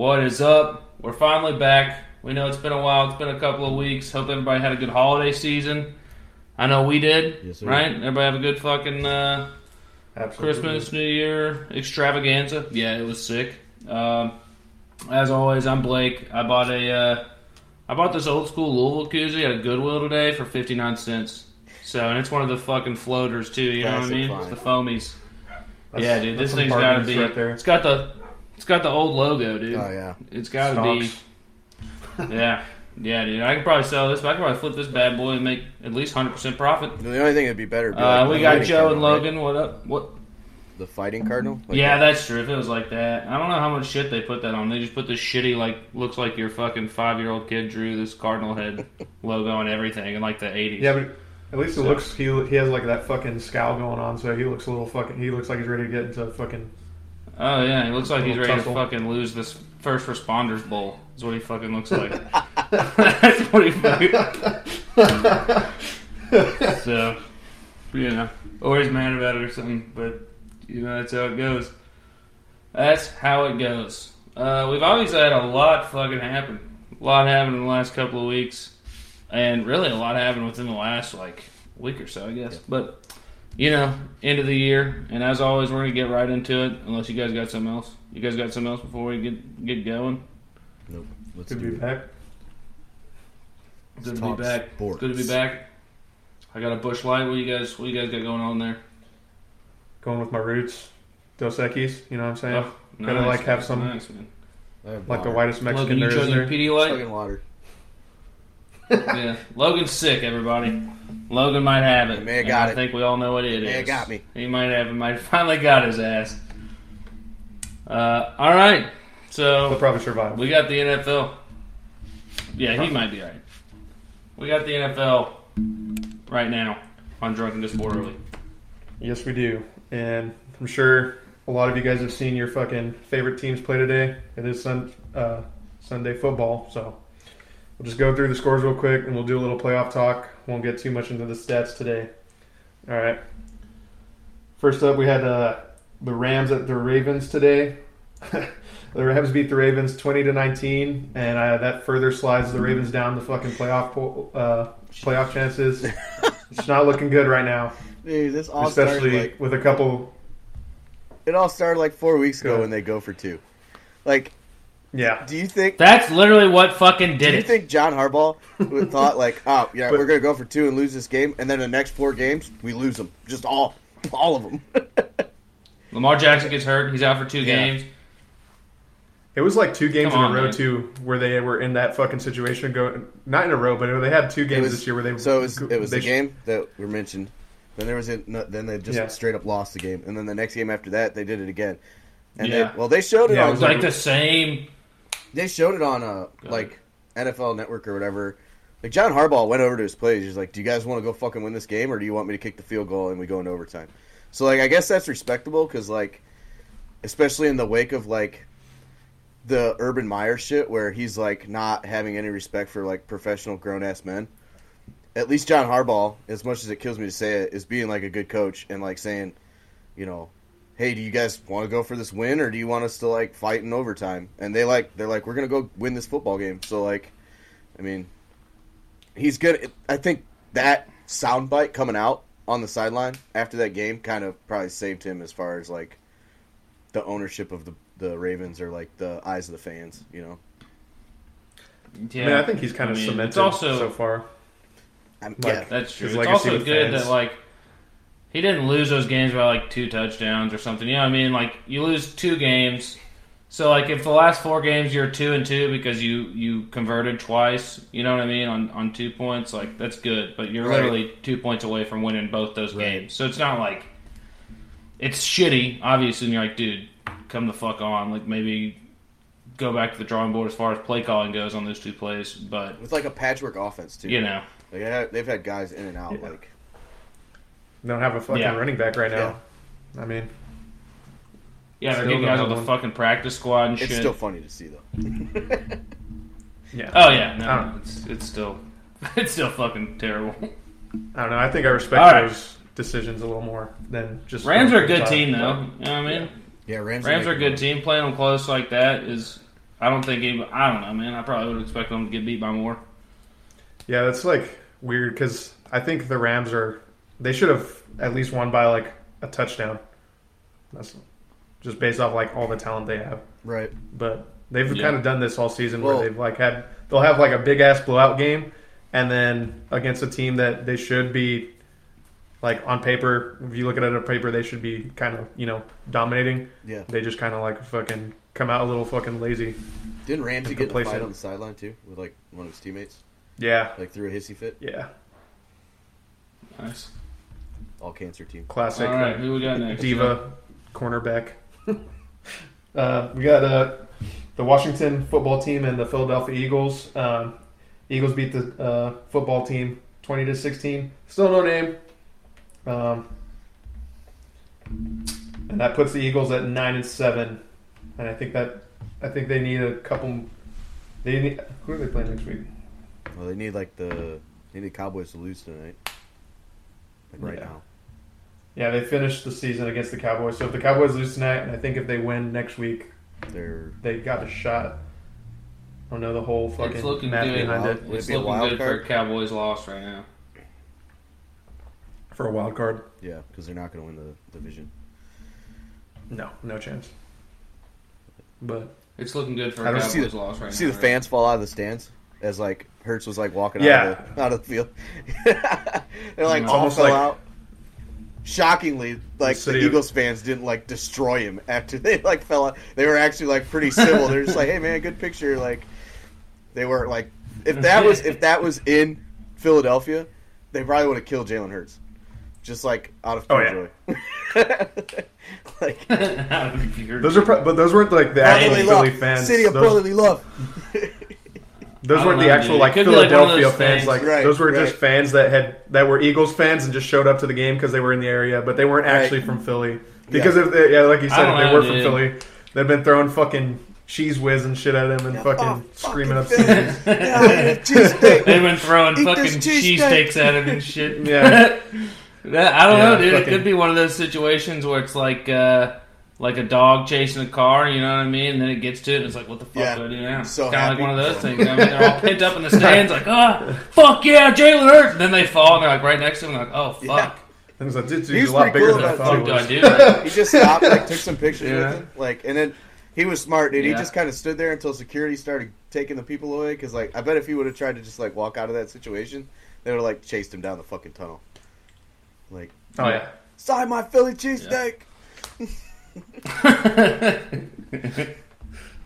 What is up? We're finally back. We know it's been a while. It's been a couple of weeks. Hope everybody had a good holiday season. I know we did. Yes, sir. Right? Everybody have a good fucking Christmas, New Year extravaganza. Yeah, it was sick. As always, I'm Blake. I bought I bought this old school Louisville koozie at a Goodwill today for 59 cents. So, and it's one of the fucking floaters too. You know what I mean? Fine. It's the foamies. That's, yeah, dude. This thing's gotta be. Right there. It's got the old logo, dude. Oh yeah. It's gotta be. Yeah, dude. I could probably sell this, but I could probably flip this bad boy and make at least 100% profit. The only thing that'd be better. We got Joe and Logan. Right? What up? What? The fighting cardinal? Like yeah, that's true. If it was like that. I don't know how much shit they put that on. They just put this shitty, like, looks like your fucking 5-year-old kid drew this cardinal head logo and everything in, like, the 80s. Yeah, but at least it looks, he has, like, that fucking scowl going on, so he looks a little fucking, he looks like he's ready to get into a fucking... Oh, yeah, he looks like he's ready to fucking lose this first responders bowl, is what he fucking looks like. That's what he fucking... So, you know, or he's mad about it or something, but... You know, that's how it goes. That's how it goes. We've obviously had a lot fucking happen. A lot happened in the last couple of weeks. And really a lot happened within the last, like, week or so, I guess. Yeah. But, you know, end of the year. And as always, we're going to get right into it. Unless you guys got something else. You guys got something else before we get going? Nope. Good to be back. I got a Busch Light. What you guys got going on there? Going with my roots, Dos Equis, you know what I'm saying? Oh, nice. Gonna like have some, nice, like the whitest Mexican there is there. Fucking water. Yeah, Logan's sick, everybody. Logan might have it. Man, got it. I think we all know what it is. Yeah, got me. He might have it. Might finally got his ass. All right, so he'll probably survive. We got the NFL. Yeah, probably. He might be all right. We got the NFL right now on Drunk and Just Borderly. Yes, we do. And I'm sure a lot of you guys have seen your fucking favorite teams play today. It is Sunday football, so we'll just go through the scores real quick, and we'll do a little playoff talk. Won't get too much into the stats today. All right. First up, we had the Rams at the Ravens today. The Rams beat the Ravens 20-19, and that further slides the Ravens down the fucking playoff chances. It's not looking good right now. Dude, this all especially started, like, with a couple. It all started like 4 weeks ago when they go for two. Like, yeah. Do you think that's literally what fucking did it? Do you think John Harbaugh thought like, oh yeah, we're gonna go for two and lose this game, and then the next 4 games we lose them, just all of them. Lamar Jackson gets hurt; he's out for 2 games. It was like 2 games in a row, man. Too, where they were in that fucking situation. Not in a row, but they had 2 games this year where they. So it was the game that were mentioned. Then they just straight up lost the game, and then the next game after that they did it again. And they showed it on. It was like the same. They showed it on like NFL Network or whatever. Like John Harbaugh went over to his plays. He's like, "Do you guys want to go fucking win this game, or do you want me to kick the field goal and we go into overtime?" So like I guess that's respectable because like, especially in the wake of like the Urban Meyer shit where he's like not having any respect for like professional grown ass men. At least John Harbaugh, as much as it kills me to say it, is being like a good coach and like saying, you know, hey, do you guys want to go for this win or do you want us to like fight in overtime? And they're like, we're gonna go win this football game. So like, I mean, he's good. I think that soundbite coming out on the sideline after that game kind of probably saved him as far as like the ownership of the Ravens or like the eyes of the fans. You know, yeah. I mean, I think he's kind of cemented so far. Yeah, that's true. It's also good that, like, he didn't lose those games by, like, 2 touchdowns or something. You know what I mean? Like, you lose 2 games. So, like, if the last 4 games you're 2-2 because you converted twice, you know what I mean, on 2 points, like, that's good. But you're literally 2 points away from winning both those games. So it's not like it's shitty, obviously, and you're like, dude, come the fuck on. Like, maybe go back to the drawing board as far as play calling goes on those 2 plays. But it's like a patchwork offense, too. You know. Like, they've had guys in and out. Yeah. Like they don't have a fucking running back right now. Yeah. I mean, they're getting guys on the fucking practice squad and shit. It's still funny to see though. Yeah. Oh yeah. No, it's still fucking terrible. I don't know. I think I respect those decisions a little more than just. Rams are a good team though. You know what I mean? Yeah, Rams are a good team. Playing them close like that is. I don't think – I don't know, man. I probably would expect them to get beat by more. Yeah, that's, like, weird because I think the Rams are – they should have at least won by, like, a touchdown. That's just based off, like, all the talent they have. Right. But they've kind of done this all season where they've, like, had – they'll have, like, a big-ass blowout game and then against a team that they should be, like, on paper, if you look at it on paper, they should be kind of, you know, dominating. Yeah. They just kind of, like, fucking – come out a little fucking lazy. Didn't Ramsey get in a fight on the sideline too with like one of his teammates? Yeah. Like threw a hissy fit? Yeah. Nice. All cancer team. Classic. All right, who we got next? Diva cornerback. We got the Washington football team and the Philadelphia Eagles. Eagles beat the football team 20-16. Still no name. And that puts the Eagles at 9-7. And I think they need a couple. They need, who are they playing next week? Well, they need the Cowboys to lose tonight. Like right now. Yeah, they finished the season against the Cowboys. So if the Cowboys lose tonight, and I think if they win next week, they got a shot. I don't know the whole fucking map behind it. It's looking good for a Cowboys loss right now. For a wild card? Yeah, because they're not going to win the division. No chance. But it's looking good for Cowboys loss right now. See the fans fall out of the stands as like Hurts was like walking out of the field. They're like all fell out. Shockingly, like the Eagles fans didn't like destroy him after they like fell out. They were actually like pretty civil. They're just like, "Hey man, good picture." Like they were like, if that was in Philadelphia, they probably would have killed Jalen Hurts. Just like out of pure joy. Like, those weren't like the actual Philly fans. City of brotherly love. Those weren't the actual like Philadelphia fans. Like those were just fans that were Eagles fans and just showed up to the game because they were in the area, but they weren't actually from Philly. Because like you said, if they were from Philly, they'd been throwing fucking cheese whiz and shit at him and fucking screaming up cheese. They've been throwing fucking cheese steaks at him and shit. Yeah. I don't know, dude. It could be one of those situations where it's like a dog chasing a car, you know what I mean? And then it gets to it, and it's like, what the fuck do I do now? So it's kind of like one of those things. I mean, they're all pent up in the stands, like, oh, fuck yeah, Jalen Hurts. And then they fall, and they're like right next to him, like, oh, fuck. Yeah. Things like, this dude's a lot bigger than I thought. What do I do? He just stopped, like, took some pictures with him, like, and then he was smart, dude. Yeah. He just kind of stood there until security started taking the people away, because, like, I bet if he would have tried to just, like, walk out of that situation, they would have, like, chased him down the fucking tunnel. Like, oh yeah, sign my Philly cheesesteak.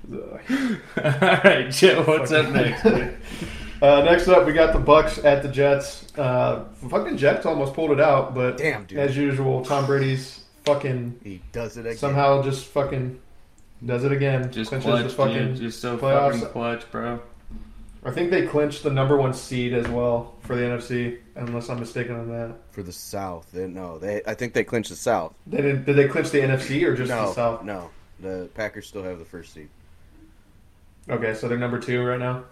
All right, Joe, what's up next? Next up, we got the Bucs at the Jets. Fucking Jets almost pulled it out, but damn, dude. As usual, Tom Brady's fucking he does it again. Somehow just fucking does it again. Just clinches clutch, the fucking dude. Just so playoffs. Fucking clutch, bro. I think they clinched the number 1 seed as well for the NFC, unless I'm mistaken on that. For the South, I think they clinched the South. They didn't. Did they clinch the NFC or just the South? No, the Packers still have the first seed. Okay, so they're number 2 right now.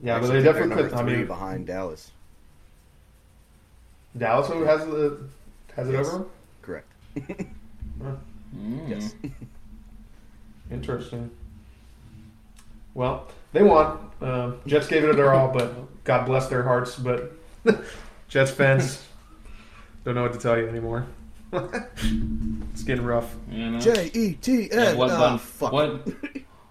Yeah, actually, but they definitely clinched. Number 3 behind Dallas. Dallas has it over them? Correct. Yes. Interesting. Well, they won. Jets gave it their all, but God bless their hearts. But Jets fans don't know what to tell you anymore. It's getting rough. You know? J-E-T-S.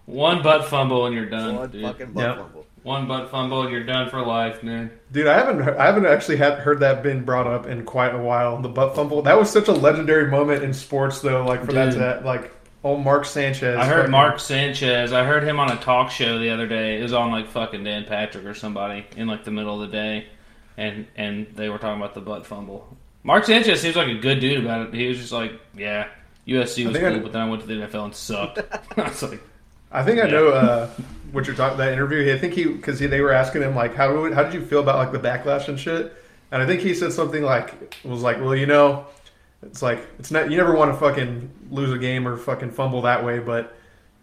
One butt fumble and you're done. One fucking butt fumble. One butt fumble and you're done for life, man. Dude, I haven't actually heard that been brought up in quite a while. The butt fumble. That was such a legendary moment in sports, though. Like for that, like. Oh, Mark Sanchez. I heard Mark Sanchez. I heard him on a talk show the other day. It was on, like, fucking Dan Patrick or somebody in, like, the middle of the day. And they were talking about the butt fumble. Mark Sanchez seems like a good dude about it. He was just like, yeah, USC was cool, but then I went to the NFL and sucked. I was like... I think I know what you're talking about, that interview. I think because they were asking him, like, how did you feel about, like, the backlash and shit? And I think he said something like, was like, well, you know... It's like, it's not, you never want to fucking lose a game or fucking fumble that way, but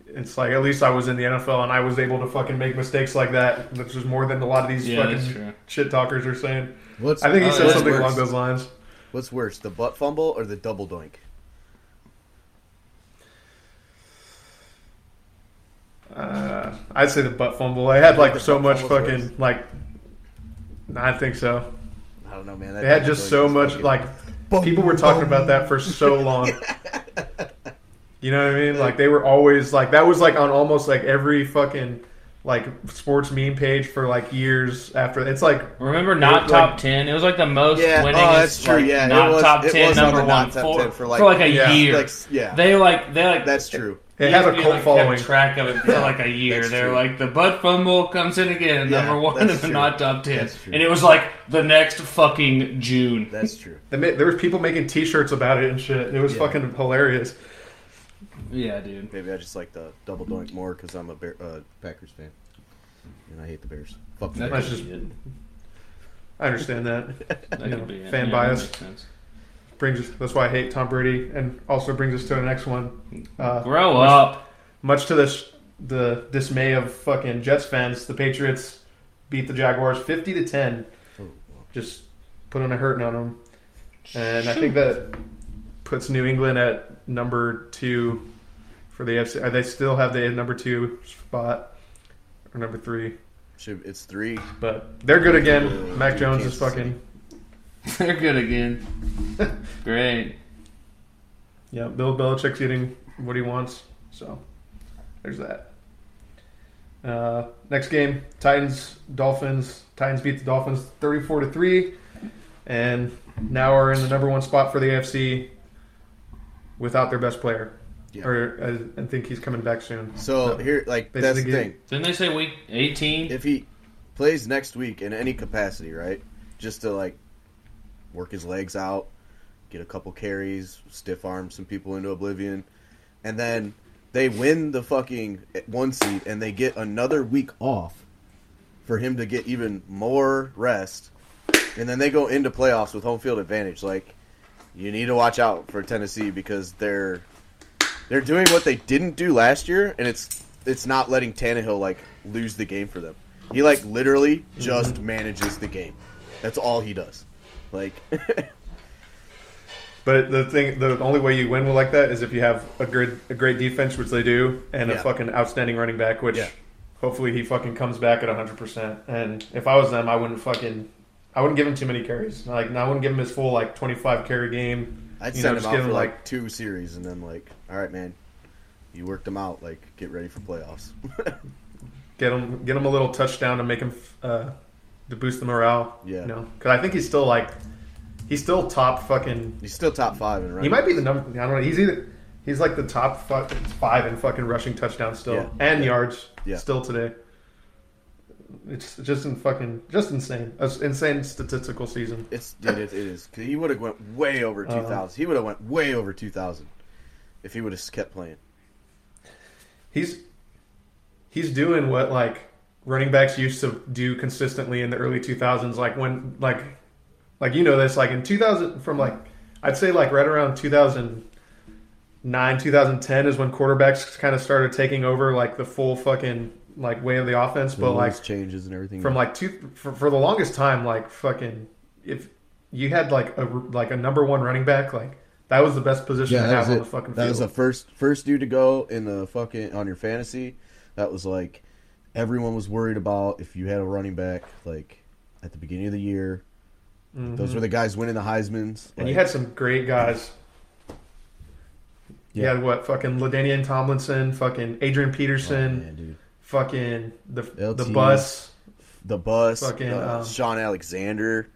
it's like, at least I was in the NFL and I was able to fucking make mistakes like that, which is more than a lot of these fucking shit talkers are saying. I think he said something along those lines. What's worse, the butt fumble or the double doink? I'd say the butt fumble. I had like so much fucking first. I think so. I don't know, man. They had just really so much people were talking about that for so long. You know what I mean? Like they were always that was on almost every fucking sports meme page for years after. It's remember not top 10? It was the most winning. Oh, that's true. Yeah, not it was, top 10 was number on one for a year. They that's true. It had a cult following. Kept track of it for a year. They're the butt fumble comes in again, number one in the not top 10, and it was the next fucking June. That's true. There was people making T-shirts about it and shit. It was fucking hilarious. Yeah, dude. Maybe I just like the double doink more because I'm a Packers fan, and I hate the Bears. Fuck the Bears. I understand that. Fan bias brings us. That's why I hate Tom Brady, and also brings us to the next one. Grow up. Much to the dismay of fucking Jets fans, the Patriots beat the Jaguars 50-10. Just putting a hurting on them, and I think that puts New England at number 2 for the AFC. They still have the number 2 spot or number 3. It's 3, but they're good again. Mac Jones is fucking. They're good again. Great. Yeah, Bill Belichick's getting what he wants. So there's that. Next game: Titans-Dolphins. Titans beat the Dolphins 34-3, and now are in the number 1 spot for the AFC. Without their best player, or I think he's coming back soon. So here, that's the thing. Didn't they say week 18? If he plays next week in any capacity, right? Just to work his legs out, get a couple carries, stiff arm some people into oblivion, and then they win the fucking 1 seed and they get another week off for him to get even more rest, and then they go into playoffs with home field advantage, You need to watch out for Tennessee because they're doing what they didn't do last year, and it's not letting Tannehill lose the game for them. He literally just manages the game. That's all he does. But the only way you win like that is if you have a great defense, which they do, and a fucking outstanding running back, which hopefully he fucking comes back at 100%. And if I was them, I wouldn't give him too many carries. I wouldn't give him his full 25 carry game. I'd send him out for 2 series, and then all right, man, you worked him out. Get ready for playoffs. get him a little touchdown to make him to boost the morale. Yeah, because I think he's still He's still top 5 in running. He might be the number. I don't know. He's the top 5 in fucking rushing touchdowns still and yards still today. It's just insane. It's insane statistical season. It is. He would have went way over 2,000. He would have went way over 2,000 if he would have kept playing. He's doing what running backs used to do consistently in the early 2000s. In 2000 from I'd say right around 2009, 2010 is when quarterbacks kind of started taking over the full fucking. Way of the offense, but changes and everything from for the longest time, fucking if you had a number 1 running back, that was the best position to have on the fucking field. That was the first dude to go in the fucking on your fantasy. That was everyone was worried about if you had a running back at the beginning of the year. Mm-hmm. Those were the guys winning the Heismans, and you had some great guys. Yeah, you had fucking LaDainian Tomlinson, fucking Adrian Peterson. Oh, man, dude. Fucking the bus. Fucking Sean Alexander,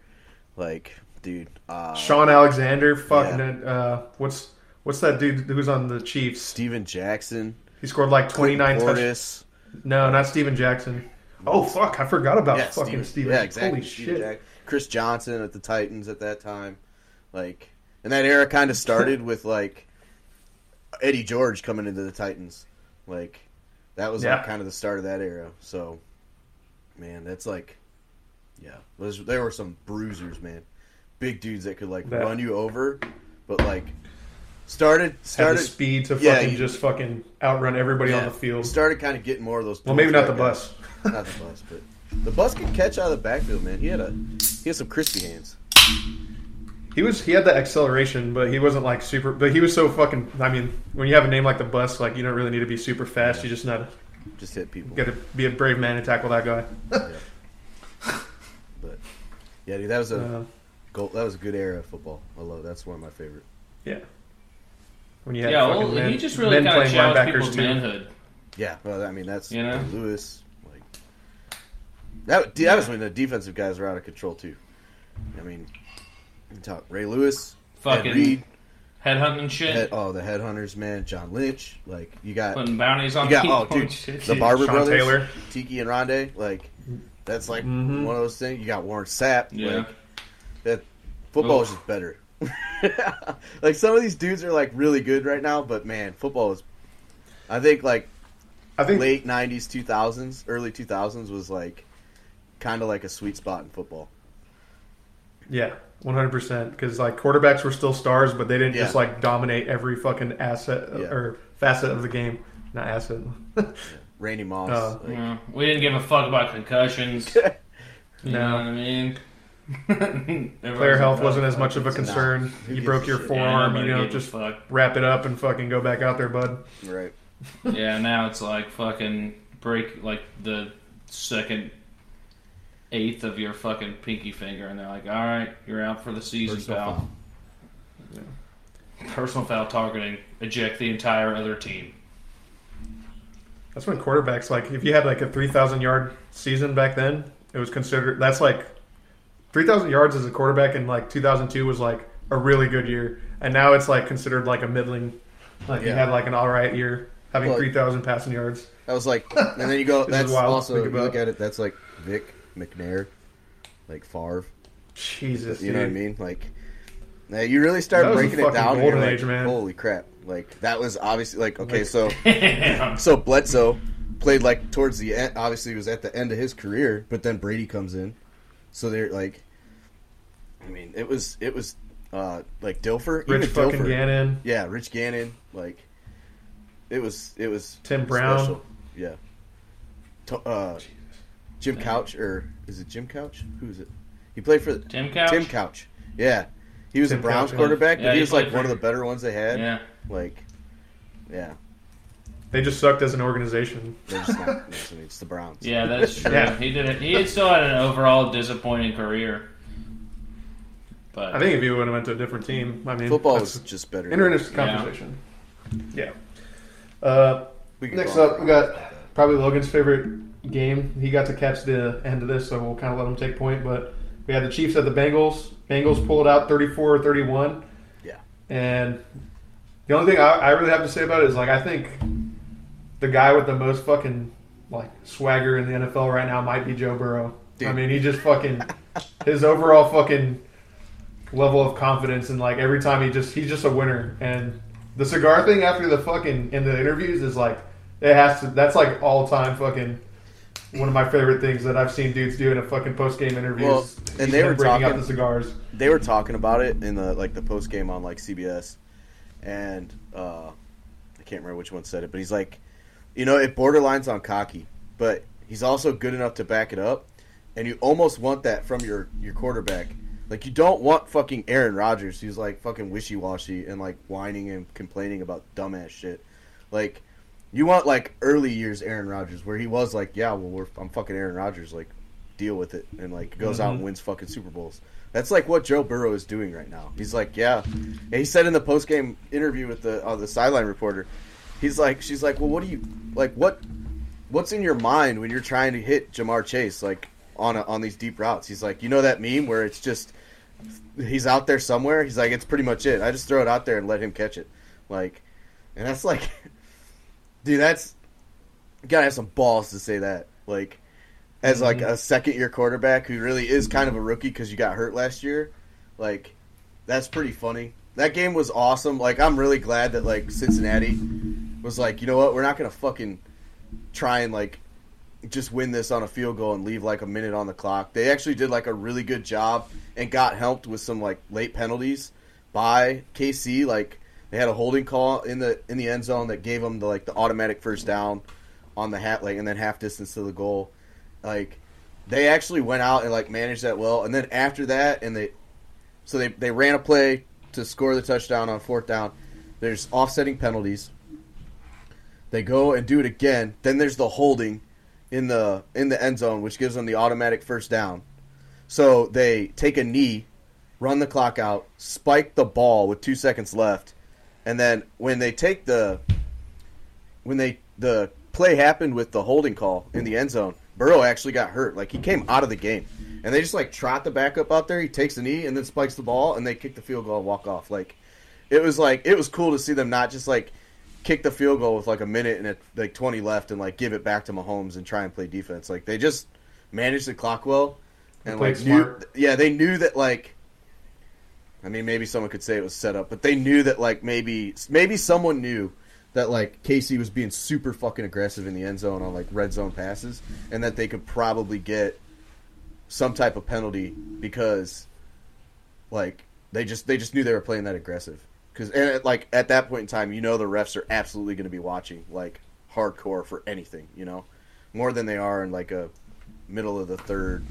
dude. Sean Alexander, fucking. Yeah. What's that dude who's on the Chiefs? Steven Jackson. He scored 29 touchdowns. No, not Steven Jackson. Oh fuck, I forgot about fucking Steven. Yeah, exactly. Holy shit. Chris Johnson at the Titans at that time, and that era kind of started with Eddie George coming into the Titans, That was kind of the start of that era. So, man, that's there were some bruisers, man, big dudes that could run you over, but started had the speed to fucking just fucking outrun everybody on the field. Started kind of getting more of those. Well, maybe not the bus, not the bus, but the bus could catch out of the backfield, man. He had some crispy hands. He had the acceleration, but he wasn't super. But he was so fucking. I mean, when you have a name like the Bucs, you don't really need to be super fast. You just know Just hit people. Got to be a brave man and tackle that guy. Yeah. But yeah, dude, that was that was a good era of football. I love it. That's one of my favorite. Yeah. When you had he just really kind of shows people's manhood. Yeah, well, I mean, that's Lewis. Like that was when the defensive guys were out of control too. I mean, you talk Ray Lewis, fucking Ed Reed, headhunting shit. The headhunters, man. John Lynch, like you got putting bounties on. You got shit. The Barber Sean brothers, Taylor. Tiki and Rondé. Like that's like one of those things. You got Warren Sapp. Yeah, like, that football is just better. Like some of these dudes are like really good right now, but man, football is. I think late 90s, 2000s, early 2000s was like kind of like a sweet spot in football. Yeah, 100%. Because like quarterbacks were still stars, but they didn't just like dominate every fucking or facet of the game. Not asset. Randy Moss. We didn't give a fuck about concussions. You know what I mean? Player health wasn't as much of a concern. You broke your forearm, just wrap it up and fucking go back out there, bud. Right. Yeah, now it's like fucking break like the second eighth of your fucking pinky finger, and they're like, all right, you're out for the season, pal. Yeah. Personal foul targeting, eject the entire other team. That's when quarterbacks, like, if you had like a 3,000 yard season back then, it was considered, that's like 3,000 yards as a quarterback in like 2002 was like a really good year, and now it's like considered like a middling, like you had like an all right year. Having 3,000 passing yards. That was like, and then you go, that's also, you look at it, that's like Vic, McNair, like Favre. Jesus, you know what I mean? Like, now you really start breaking it down here, like, man. Holy crap. Like, that was obviously, like, okay, like, so Bledsoe played, like, towards the end, obviously he was at the end of his career, but then Brady comes in. So they're, like, I mean, it was like, Dilfer. Rich Gannon. Yeah, Rich Gannon, like. It was Tim Brown, special. Yeah. Jim Couch, or is it Jim Couch? Who is it? He played for Tim Couch. Tim Couch, yeah. He was a Browns quarterback, but he was like one of the better ones they had. Yeah, like, yeah. They just sucked as an organization. Just not, it's the Browns. Yeah, that's true. Yeah. He did it. He still had an overall disappointing career. But I think if he would have went to a different team, I mean, football is just better. Interesting conversation. Yeah. Next up, we got probably Logan's favorite game. He got to catch the end of this, so we'll kind of let him take point. But we had the Chiefs at the Bengals. Bengals pulled out 34-31. Yeah. And the only thing I really have to say about it is, like, I think the guy with the most fucking, like, swagger in the NFL right now might be Joe Burrow. Dude. I mean, he just fucking – his overall fucking level of confidence and, like, every time he's just a winner. And – the cigar thing after the fucking in the interviews is like it has to. That's like all time fucking one of my favorite things that I've seen dudes do in a fucking post game interview. Well, and they were breaking out the cigars. They were talking about it in the like the post game on like CBS, and I can't remember which one said it, but he's like, you know, it borderlines on cocky, but he's also good enough to back it up, and you almost want that from your quarterback. Like, you don't want fucking Aaron Rodgers, who's, like, fucking wishy-washy and, like, whining and complaining about dumbass shit. Like, you want, like, early years Aaron Rodgers, where he was like, yeah, well, I'm fucking Aaron Rodgers, like, deal with it. And, like, goes out and wins fucking Super Bowls. That's, like, what Joe Burrow is doing right now. He's like, yeah. And he said in the post-game interview with the sideline reporter, he's like, she's like, well, what do you, like, what's in your mind when you're trying to hit Jamar Chase, like, on these deep routes? He's like, you know that meme where it's just, he's out there somewhere. He's like, it's pretty much it. I just throw it out there and let him catch it. Like, and that's like, dude, that's, you gotta have some balls to say that. Like, as like a second year quarterback who really is kind of a rookie because you got hurt last year. Like, that's pretty funny. That game was awesome. Like, I'm really glad that like Cincinnati was like, you know what, we're not gonna fucking try and like just win this on a field goal and leave like a minute on the clock. They actually did like a really good job and got helped with some like late penalties by KC. Like, they had a holding call in the end zone that gave them the like the automatic first down on the hat, like, and then half distance to the goal. Like, they actually went out and like managed that well. And then after that, and they ran a play to score the touchdown on fourth down. There's offsetting penalties. They go and do it again. Then there's the holding in the end zone, which gives them the automatic first down. So they take a knee, run the clock out, spike the ball with 2 seconds left, and then when they take the play happened with the holding call in the end zone, Burrow actually got hurt. Like, he came out of the game. And they just, like, trot the backup out there. He takes the knee and then spikes the ball, and they kick the field goal and walk off. Like, it was cool to see them not just, like, kick the field goal with, like, a minute and, like, 20 left and, like, give it back to Mahomes and try and play defense. Like, they just managed the clock well. And, like, they knew that, like, I mean, maybe someone could say it was set up, but they knew that, like, maybe someone knew that, like, Casey was being super fucking aggressive in the end zone on, like, red zone passes, and that they could probably get some type of penalty because, like, they just knew they were playing that aggressive. 'Cause, and, like, at that point in time, you know the refs are absolutely going to be watching, like, hardcore for anything, you know? More than they are in, like, a middle of the third,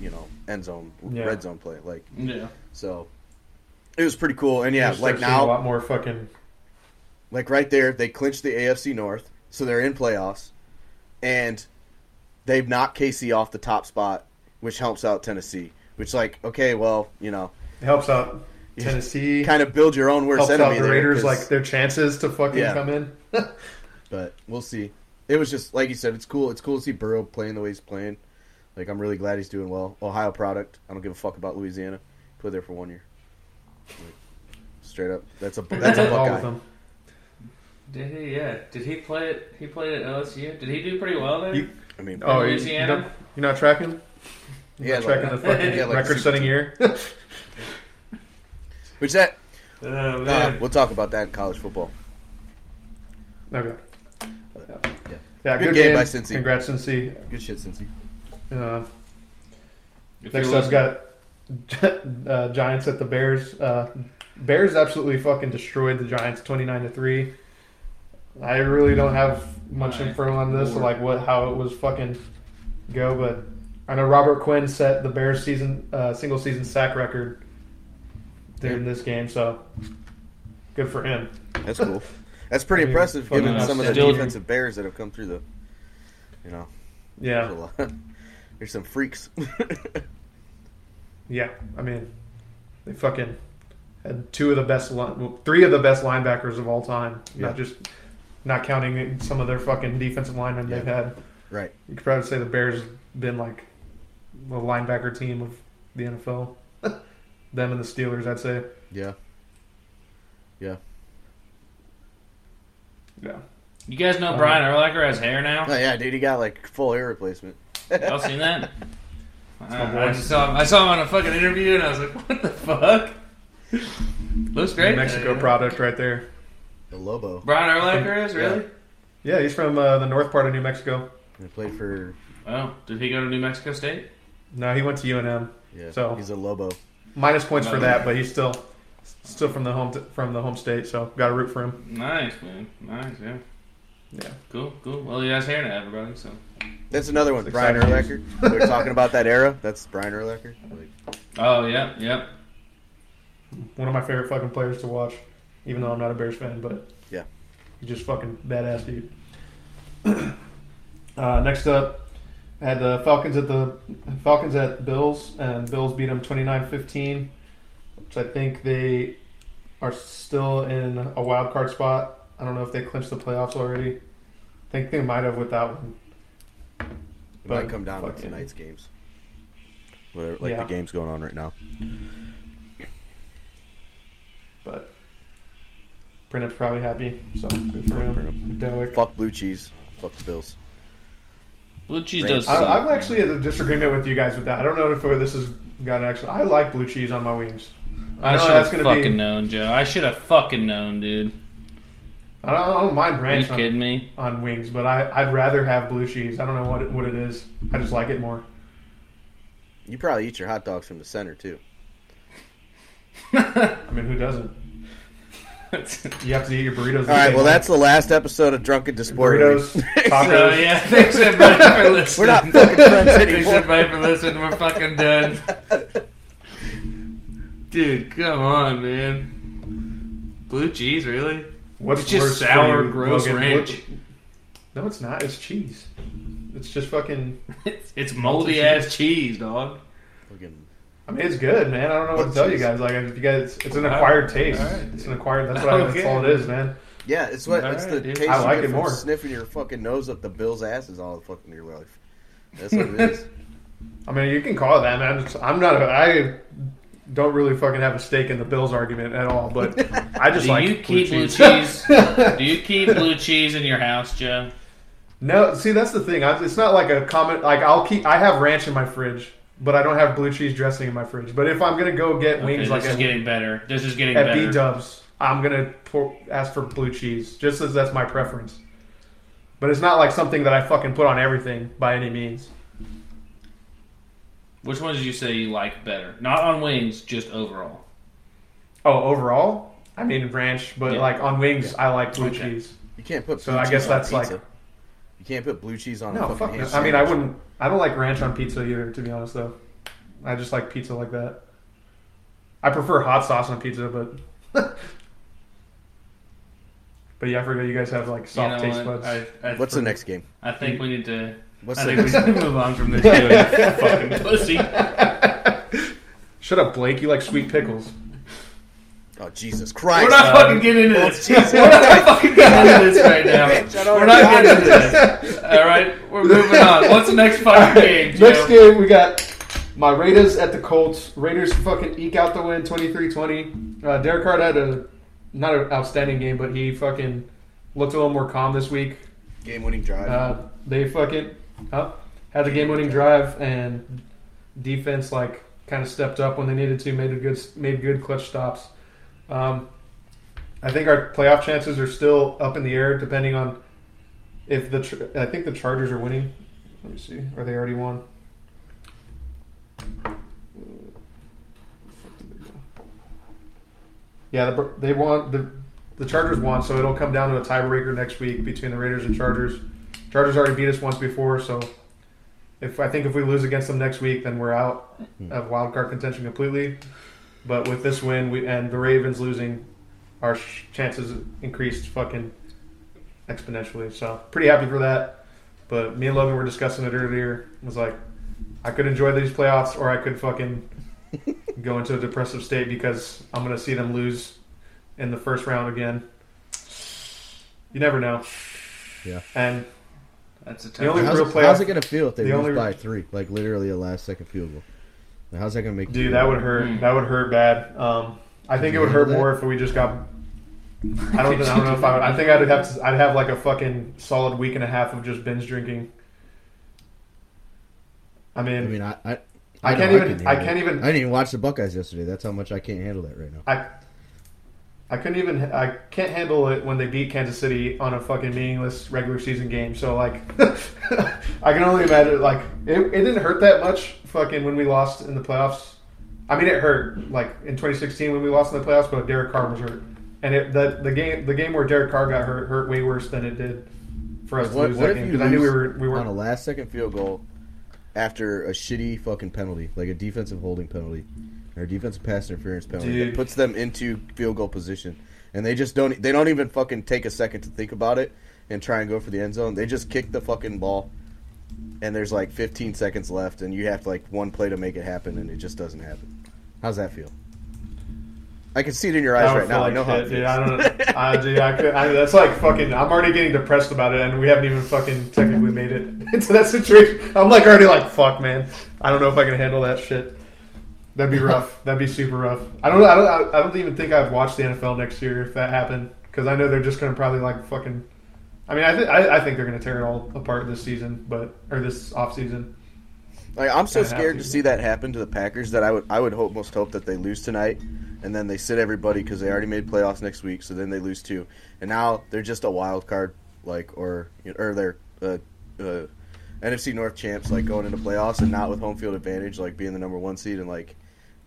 you know, end zone, red zone play. Like, yeah. So, it was pretty cool. And, yeah, like, now, a lot more fucking... Like, right there, they clinched the AFC North, so they're in playoffs, and they've knocked KC off the top spot, which helps out Tennessee, which, like, okay, well, you know. It helps out Tennessee. Kind of build your own worst enemy. Helps out the Raiders, like, their chances to fucking come in. But we'll see. It was just, like you said, it's cool. It's cool to see Burrow playing the way he's playing. Like, I'm really glad he's doing well. Ohio product. I don't give a fuck about Louisiana. Put there for 1 year. Like, straight up. That's a Buckeye guy. Did he? Yeah. Did he play it? He played at LSU. Did he do pretty well there? Louisiana. You're not tracking. You're not tracking the fucking record-setting year. Which that? We'll talk about that in college football. Okay. Yeah. Good game by Cincy. Congrats, Cincy. Good shit, Cincy. Next up's got Giants at the Bears. Bears absolutely fucking destroyed the Giants, 29-3. I really don't have much info on this, or like how it was fucking go, but I know Robert Quinn set the Bears single season sack record during this game, so good for him. That's cool. That's pretty impressive, given some of the defensive Bears that have come through the, you know, yeah, there's some freaks. Yeah, I mean, they fucking had three of the best linebackers of all time, not counting some of their fucking defensive linemen they've had. Right. You could probably say the Bears been like the linebacker team of the NFL. Them and the Steelers, I'd say. Yeah. Yeah. Yeah. You guys know Brian Urlacher has hair now? Oh, yeah, dude. He got like full hair replacement. Y'all seen that? I saw him on a fucking interview and I was like, what the fuck? Looks great. New Mexico product right there. The Lobo. Brian Urlacher is, really? Yeah, he's from the north part of New Mexico. He played for... Oh, did he go to New Mexico State? No, he went to UNM. Yeah, so he's a Lobo. Minus points for that, but he's still from the home state, so got to root for him. Nice, man. Nice, yeah. Yeah. Cool. Well, you guys hearing it, everybody, so... That's another one, Brian Urlacher. We were talking about that era. That's Brian Urlacher. Oh, yeah. One of my favorite fucking players to watch. Even though I'm not a Bears fan, but yeah, he's just fucking badass dude. Next up, I had the Falcons at Bills, and Bills beat them 29-15, which I think they are still in a wild card spot. I don't know if they clinched the playoffs already. I think they might have with that one. It might come down to tonight's games. Whatever, like the game's going on right now. But Printup's probably happy, so good for him. Fuck blue cheese. Fuck the Bills. Blue cheese does suck. I'm actually in a disagreement with you guys with that. I don't know if this has got an actual... I like blue cheese on my wings. I should have fucking known, Joe. I should have fucking known, dude. I don't mind ranch on wings, but I'd rather have blue cheese. I don't know what it is. I just like it more. You probably eat your hot dogs from the center, too. I mean, who doesn't? You have to eat your burritos. All right, well, that's the last episode of Drunken Disport. Burritos, tacos. So, yeah, thanks everybody for listening. We're not fucking friends anymore. Thanks everybody for listening. We're fucking done. Dude, come on, man. Blue cheese, really? What's just sour, gross ranch? No, it's not. It's cheese. It's just fucking... it's moldy ass cheese, dog. I mean, it's good, man. I don't know what to tell you guys. Like, if you guys, it's an acquired taste. Right, it's an acquired. That's what that's all it is, man. Yeah, it's what it's the taste. I like it more. Sniffing your fucking nose up the Bills' asses all the fucking your life. That's what it is. I mean, you can call it that, man. I don't really fucking have a stake in the Bills argument at all, but I just Do you keep blue cheese in your house, Joe? No, see, that's the thing. It's not like a common. Like, I have ranch in my fridge, but I don't have blue cheese dressing in my fridge. But if I'm gonna go get wings, like This is getting better. At B-Dubs, I'm gonna ask for blue cheese, just as that's my preference. But it's not like something that I fucking put on everything by any means. Which one did you say you like better? Not on wings, just overall. Oh, overall? I mean ranch, but like on wings, I like blue cheese. You can't put blue cheese I guess on that's pizza. Like you can't put blue cheese on. No, fuck no. I mean, I wouldn't. I don't like ranch on pizza either, to be honest. Though, I just like pizza like that. I prefer hot sauce on pizza, but but yeah, I forgot you guys have like soft taste buds. What's the next game? I think we need to. We need to move on from this game. Fucking pussy. Shut up, Blake. You like sweet pickles. Oh, Jesus Christ. We're not fucking getting into this. We're not fucking getting into this right now. We're not getting into this. All right, we're moving on. What's the next fucking game, Joe? Next game, we got my Raiders at the Colts. Raiders fucking eke out the win, 23-20. Derek Carr had not an outstanding game, but he fucking looked a little more calm this week. Game-winning drive. They fucking had the game-winning drive, and defense like kind of stepped up when they needed to, made good clutch stops. I think our playoff chances are still up in the air, depending on if I think the Chargers are winning. Let me see. Are they already won? Yeah, they won. The Chargers won, so it'll come down to a tiebreaker next week between the Raiders and Chargers. Chargers already beat us once before, so if we lose against them next week, then we're out of wild card contention completely. But with this win and the Ravens losing, our chances increased fucking exponentially. So pretty happy for that. But me and Logan were discussing it earlier. It was like, I could enjoy these playoffs or I could fucking go into a depressive state because I'm going to see them lose in the first round again. You never know. Yeah. And that's how's it going to feel if they lose by 3? Like literally a last second field goal. How's that gonna make? Dude, that would hurt. That would hurt bad. I think it would hurt more if we just got. I don't know if I would. I think I'd have to. I'd have like a fucking solid week and a half of just binge drinking. I mean, I can't even. I didn't even watch the Buckeyes yesterday. That's how much I can't handle that right now. I couldn't even. I can't handle it when they beat Kansas City on a fucking meaningless regular season game. So like, I can only imagine. Like, it didn't hurt that much. Fucking when we lost in the playoffs. I mean, it hurt. Like in 2016 when we lost in the playoffs, but Derek Carr was hurt, and the game where Derek Carr got hurt way worse than it did for us to lose that game. Because I knew we were on a last second field goal after a shitty fucking penalty, like a defensive holding penalty. Or defensive pass interference penalty that puts them into field goal position, and they just don't. They don't even fucking take a second to think about it and try and go for the end zone. They just kick the fucking ball, and there's like 15 seconds left, and you have to like one play to make it happen, and it just doesn't happen. How's that feel? I can see it in your eyes right now. Like I know how it feels. Dude, I don't know. That's like fucking. I'm already getting depressed about it, and we haven't even fucking technically made it into that situation. I'm like already like fuck, man. I don't know if I can handle that shit. That'd be rough. That'd be super rough. I don't even think I'd watch the NFL next year if that happened because I know they're just going to probably like fucking. I mean, I think they're going to tear it all apart this season, or this off season. Like I'm so scared to see that happen to the Packers that I would hope that they lose tonight and then they sit everybody because they already made playoffs next week, so then they lose too, and now they're just a wild card like or they're. NFC North champs like going into playoffs and not with home field advantage like being the number 1 seed and like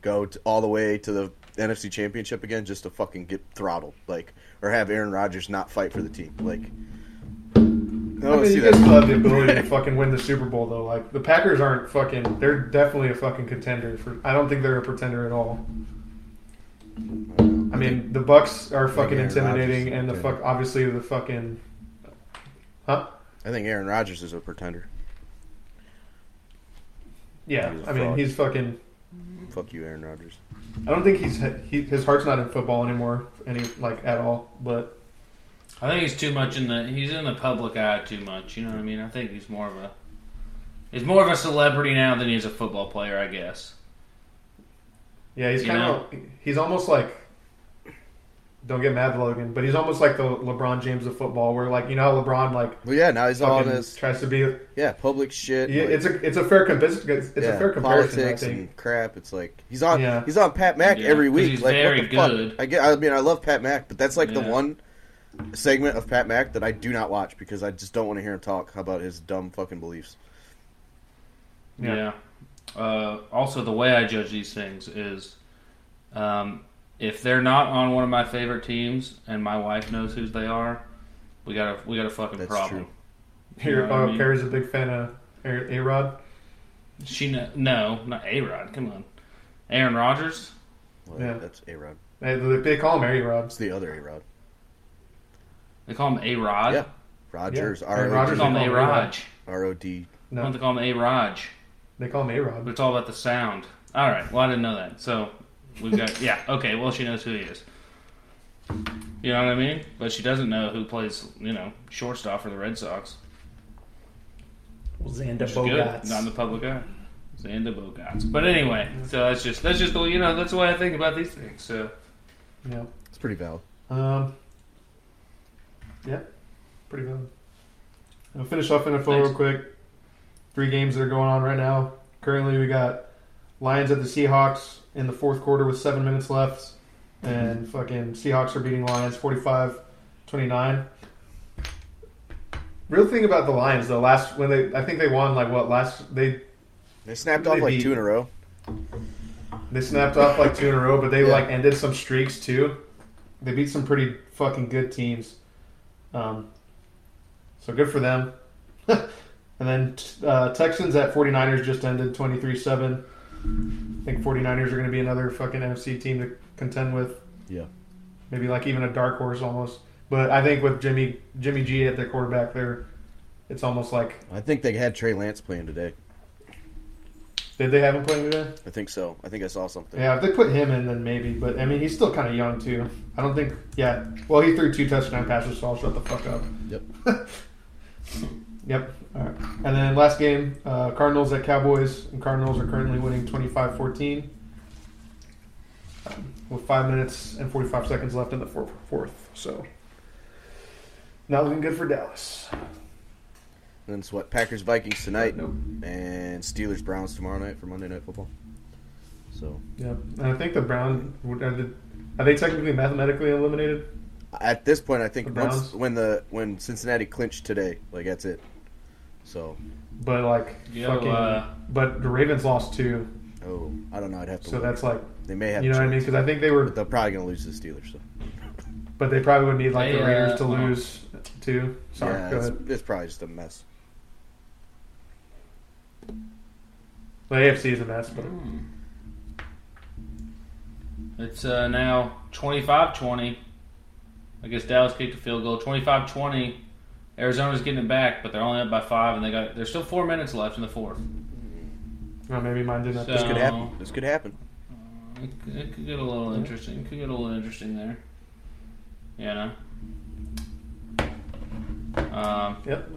go all the way to the NFC Championship again just to fucking get throttled like or have Aaron Rodgers not fight for the team like. You guys still have the ability to fucking win the Super Bowl though. Like the Packers aren't fucking. They're definitely a fucking contender for. I don't think they're a pretender at all. I mean the Bucs are fucking intimidating and obviously the fucking. Huh. I think Aaron Rodgers is a pretender. Yeah, I mean, he's fucking... Fuck you, Aaron Rodgers. I don't think his heart's not in football anymore, at all, but... I think he's too much he's in the public eye too much, you know what I mean? I think he's more of a celebrity now than he's a football player, I guess. Yeah, he's he's almost like, don't get mad, Logan, but he's almost like the LeBron James of football, where how LeBron now he's all this tries to be public shit. Yeah, it's a fair comparison. It's a fair comparison. Politics, I think. And crap. It's like he's on Pat Mack every week. He's very good. I love Pat Mack, but that's the one segment of Pat Mack that I do not watch because I just don't want to hear him talk about his dumb fucking beliefs. Yeah. Also, the way I judge these things is if they're not on one of my favorite teams and my wife knows who they are, we got a fucking problem. True. Perry's a big fan of A-Rod. No, not A-Rod. Come on, Aaron Rodgers. Well, yeah, that's A-Rod. They call him A-Rod. It's the other A-Rod. They call him A-Rod. Yeah, Rodgers. Rodgers. They call him A-Rod. R-O-D. No, they call him A-Rod. They call him A-Rod. But it's all about the sound. All right. Well, I didn't know that. So we've got, okay. Well, she knows who he is. You know what I mean? But she doesn't know who plays, shortstop for the Red Sox. Well, Xander Bogaerts. Not in the public eye. Xander Bogaerts. But anyway, so that's just the that's the way I think about these things. So yeah, it's pretty valid. Yeah, pretty valid. I'll finish off NFL real quick. 3 games that are going on right now. Currently, we got Lions at the Seahawks in the fourth quarter with 7 minutes left. And fucking Seahawks are beating Lions 45-29. Real thing about the Lions, though, I think they won, They snapped off, 2 in a row. They snapped off, 2 in a row, but they, ended some streaks, too. They beat some pretty fucking good teams. So good for them. And then Texans at 49ers just ended 23-7. I think 49ers are going to be another fucking NFC team to contend with. Yeah. Maybe even a dark horse almost. But I think with Jimmy G at their quarterback there, it's almost like... I think they had Trey Lance playing today. Did they have him playing today? I think so. I think I saw something. Yeah, if they put him in, then maybe. But, he's still kind of young, too. I don't think... Yeah. Well, he threw 2 touchdown passes, so I'll shut the fuck up. Yep. Yep. All right. And then last game, Cardinals at Cowboys, and Cardinals are currently winning 25-14 with 5 minutes and 45 seconds left in the fourth. So not looking good for Dallas. And then it's Packers Vikings tonight, and Steelers Browns tomorrow night for Monday Night Football. So yep. And I think the Browns are they technically mathematically eliminated? At this point, I think when Cincinnati clinched today, that's it. So, but but the Ravens lost too. Oh, I don't know. I'd have to. So that's they may have. You know what I mean? Because I think they were. But they're probably gonna lose to the Steelers. So. But they probably would need the Raiders to lose too. Sorry, go ahead. It's probably just a mess. The AFC is a mess, but. It's now 25-20. I guess Dallas kicked a field goal. 25-20. Arizona's getting it back, but they're only up by 5, and there's still 4 minutes left in the fourth. Well, maybe mine didn't. So, this could happen. It could get a little interesting. It could get a little interesting there. Yeah. No? Yep.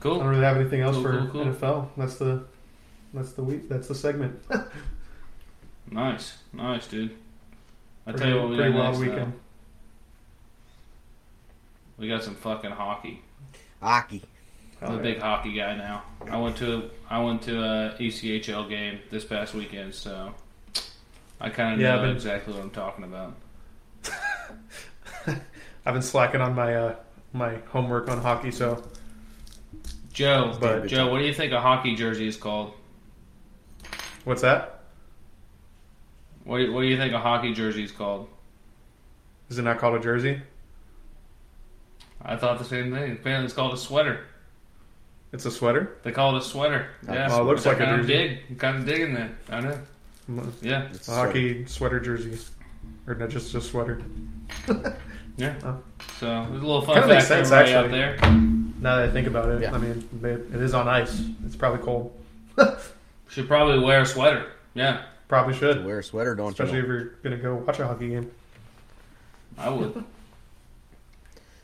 Cool. I don't really have anything else for NFL. That's the week. That's the segment. Nice, dude. I tell you what, we got next weekend. We got some fucking hockey. I'm a big hockey guy now. I went to a ECHL game this past weekend, so I kind of know exactly what I'm talking about. I've been slacking on my my homework on hockey, so Joe, what do you think a hockey jersey is called? What's that? What do you think a hockey jersey is called? Is it not called a jersey? I thought the same thing. Apparently, it's called a sweater. It's a sweater? They call it a sweater. Yeah, well, it looks like a jersey. I'm kind of digging that. I know. Yeah. It's a hockey sweater jersey. Or not just a sweater. Yeah. So, it was a little fun fact for everybody out there. Now that I think about it, yeah. I mean, it is on ice. It's probably cold. Should probably wear a sweater. Yeah. Probably should. Wear a sweater, don't you? Especially if you're going to go watch a hockey game. I would.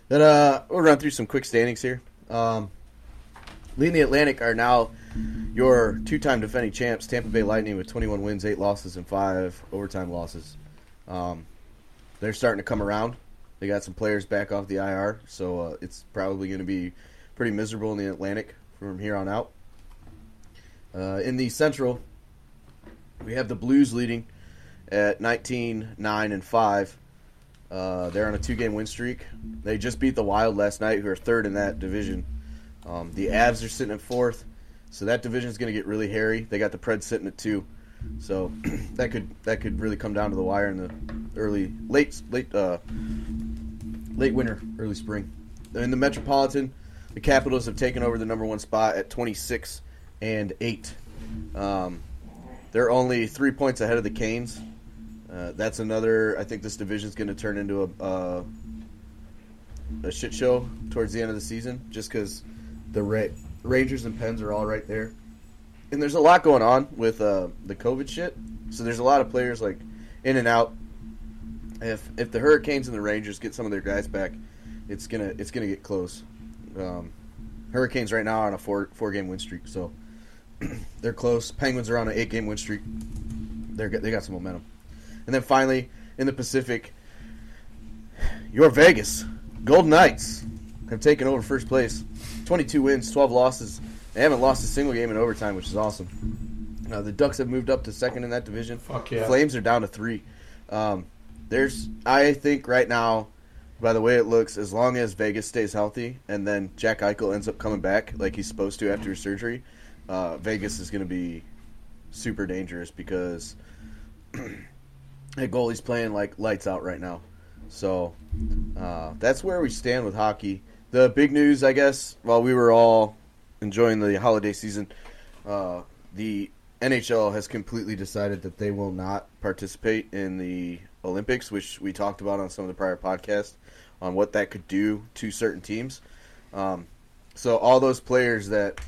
Then we'll run through some quick standings here. Leading the Atlantic are now your two-time defending champs, Tampa Bay Lightning, with 21 wins, 8 losses, and 5 overtime losses. They're starting to come around. They got some players back off the IR, so it's probably going to be pretty miserable in the Atlantic from here on out. In the Central, we have the Blues leading at 19-9-5. They're on a 2-game win streak. They just beat the Wild last night, who are third in that division. The Avs are sitting at fourth, so that division is going to get really hairy. They got the Preds sitting at 2, so that could really come down to the wire in the late winter, early spring. In the Metropolitan, the Capitals have taken over the number 1 spot at 26-8. They're only 3 points ahead of the Canes. That's another. I think this division is going to turn into a shit show towards the end of the season, just because the Rangers and Pens are all right there. And there's a lot going on with the COVID shit. So there's a lot of players like in and out. If the Hurricanes and the Rangers get some of their guys back, it's gonna get close. Hurricanes right now are on a 4-game win streak, so they're close. Penguins are on an 8-game win streak. They got some momentum. And then finally, in the Pacific, your Vegas Golden Knights have taken over first place. 22 wins, 12 losses. They haven't lost a single game in overtime, which is awesome. The Ducks have moved up to second in that division. Fuck yeah. The Flames are down to 3. I think right now, by the way it looks, as long as Vegas stays healthy and then Jack Eichel ends up coming back like he's supposed to after his surgery, Vegas is going to be super dangerous because that goalie's playing like lights out right now. So that's where we stand with hockey. The big news, I guess, while we were all enjoying the holiday season, the NHL has completely decided that they will not participate in the Olympics, which we talked about on some of the prior podcasts on what that could do to certain teams. So all those players that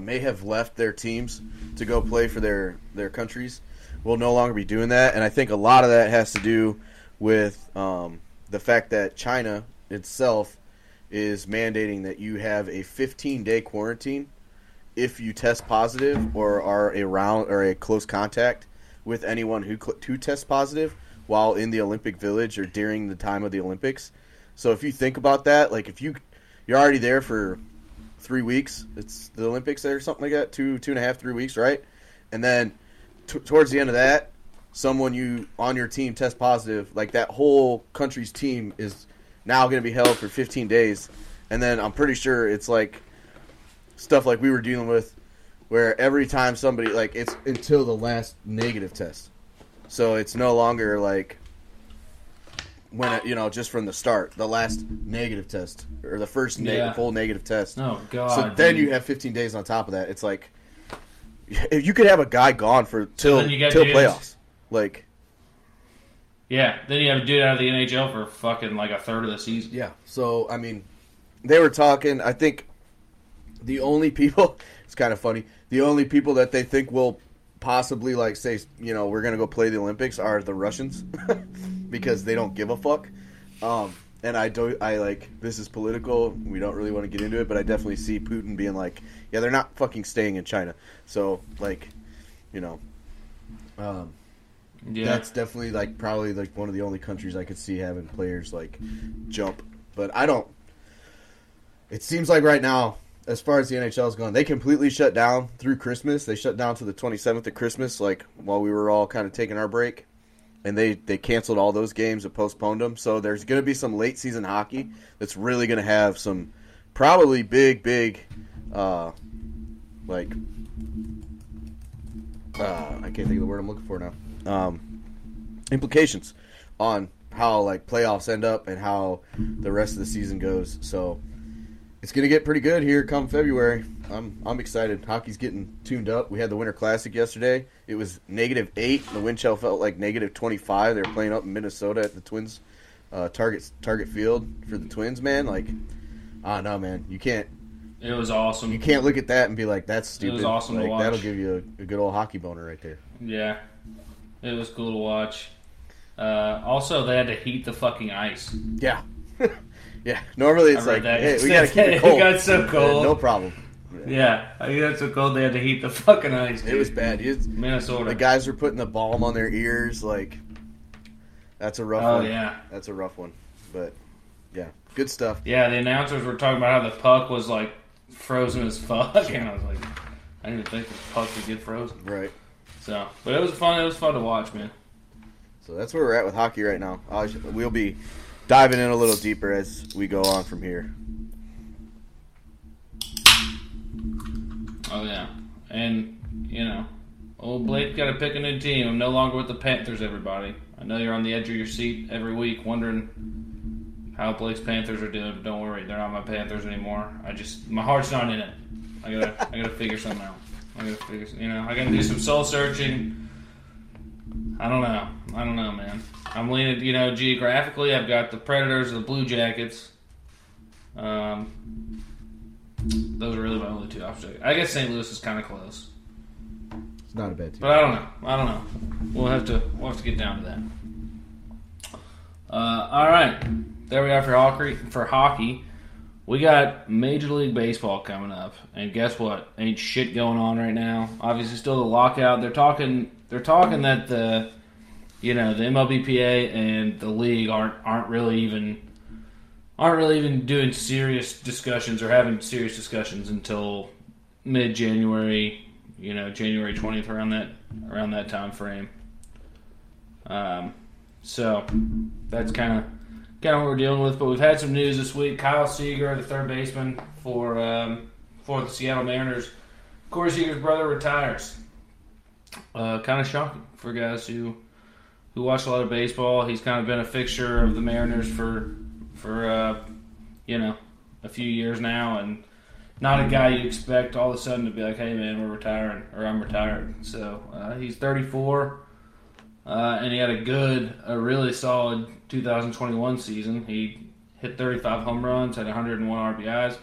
may have left their teams to go play for their countries will no longer be doing that. And I think a lot of that has to do with the fact that China itself is mandating that you have a 15-day quarantine if you test positive or are around or a close contact with anyone who tests positive while in the Olympic Village or during the time of the Olympics. So if you think about that, like if you're already there for 3 weeks, it's the Olympics or something like that, two and a half, 3 weeks, right? And then towards the end of that, someone you on your team test positive, like that whole country's team is now going to be held for 15 days. And then I'm pretty sure it's like stuff like we were dealing with where every time somebody, like it's until the last negative test. So it's no longer like when, just from the start, the last negative test or the first full negative test. Oh, God. So then you have 15 days on top of that. It's like if you could have a guy gone for till playoffs. Like, yeah, then you have to do it out of the NHL for fucking like a third of the season. Yeah, so, I mean, they were talking, I think the only people, it's kind of funny, the only people that they think will possibly like say, we're going to go play the Olympics are the Russians because they don't give a fuck. And this is political, we don't really want to get into it, but I definitely see Putin being like, yeah, they're not fucking staying in China. So, like, yeah. That's definitely like probably like one of the only countries I could see having players like jump. But I don't. It seems like right now, as far as the NHL is going, they completely shut down through Christmas. They shut down to the 27th of Christmas, like while we were all kind of taking our break. And they canceled all those games and postponed them. So there's going to be some late season hockey that's really going to have some probably big, I can't think of the word I'm looking for now. Implications on how like playoffs end up and how the rest of the season goes. So it's gonna get pretty good here come February. I'm excited. Hockey's getting tuned up. We had the Winter Classic yesterday. It was -8. The wind chill felt like -25. They were playing up in Minnesota at the Twins, Target Field for the Twins. Man, like I don't know, man. You can't. It was awesome. You can't look at that and be like, that's stupid. It was awesome to watch. That'll give you a good old hockey boner right there. Yeah. It was cool to watch. Also, they had to heat the fucking ice. Yeah. Yeah. Normally it's like, hey, we got to keep it cold. It got so cold. No problem. Yeah. I got so cold they had to heat the fucking ice. Dude. It was bad. Minnesota. The guys were putting the balm on their ears. Like, that's a rough one. Oh, yeah. That's a rough one. But, yeah. Good stuff. Yeah, the announcers were talking about how the puck was, like, frozen as fuck, and I was like, I didn't even think the puck would get frozen. Right. So, but it was fun to watch, man. So that's where we're at with hockey right now. We'll be diving in a little deeper as we go on from here. Oh yeah, and you know, old Blake got to pick a new team. I'm no longer with the Panthers, everybody. I know you're on the edge of your seat every week, wondering how Blake's Panthers are doing, but don't worry, they're not my Panthers anymore. My heart's not in it. I gotta figure something out. I gotta do some soul searching. I don't know, man. I'm leaning, geographically, I've got the Predators, the Blue Jackets. Those are really my only two options. I guess St. Louis is kind of close. It's not a bad team, but I don't know. We'll have to get down to that. All right. There we are for hockey. We got Major League Baseball coming up, and guess what? Ain't shit going on right now. Obviously, still the lockout. They're talking that the MLBPA and the league aren't really even doing serious discussions or having serious discussions until mid-January. January 20th around that time frame. So that's kind of what we're dealing with, but we've had some news this week. Kyle Seager, the third baseman for the Seattle Mariners. Corey Seager's brother retires. Kind of shocking for guys who watch a lot of baseball. He's kind of been a fixture of the Mariners for a few years now, and not a guy you expect all of a sudden to be like, hey man, we're retiring, or I'm retired. So he's 34. And he had a really solid 2021 season. He hit 35 home runs, had 101 RBIs.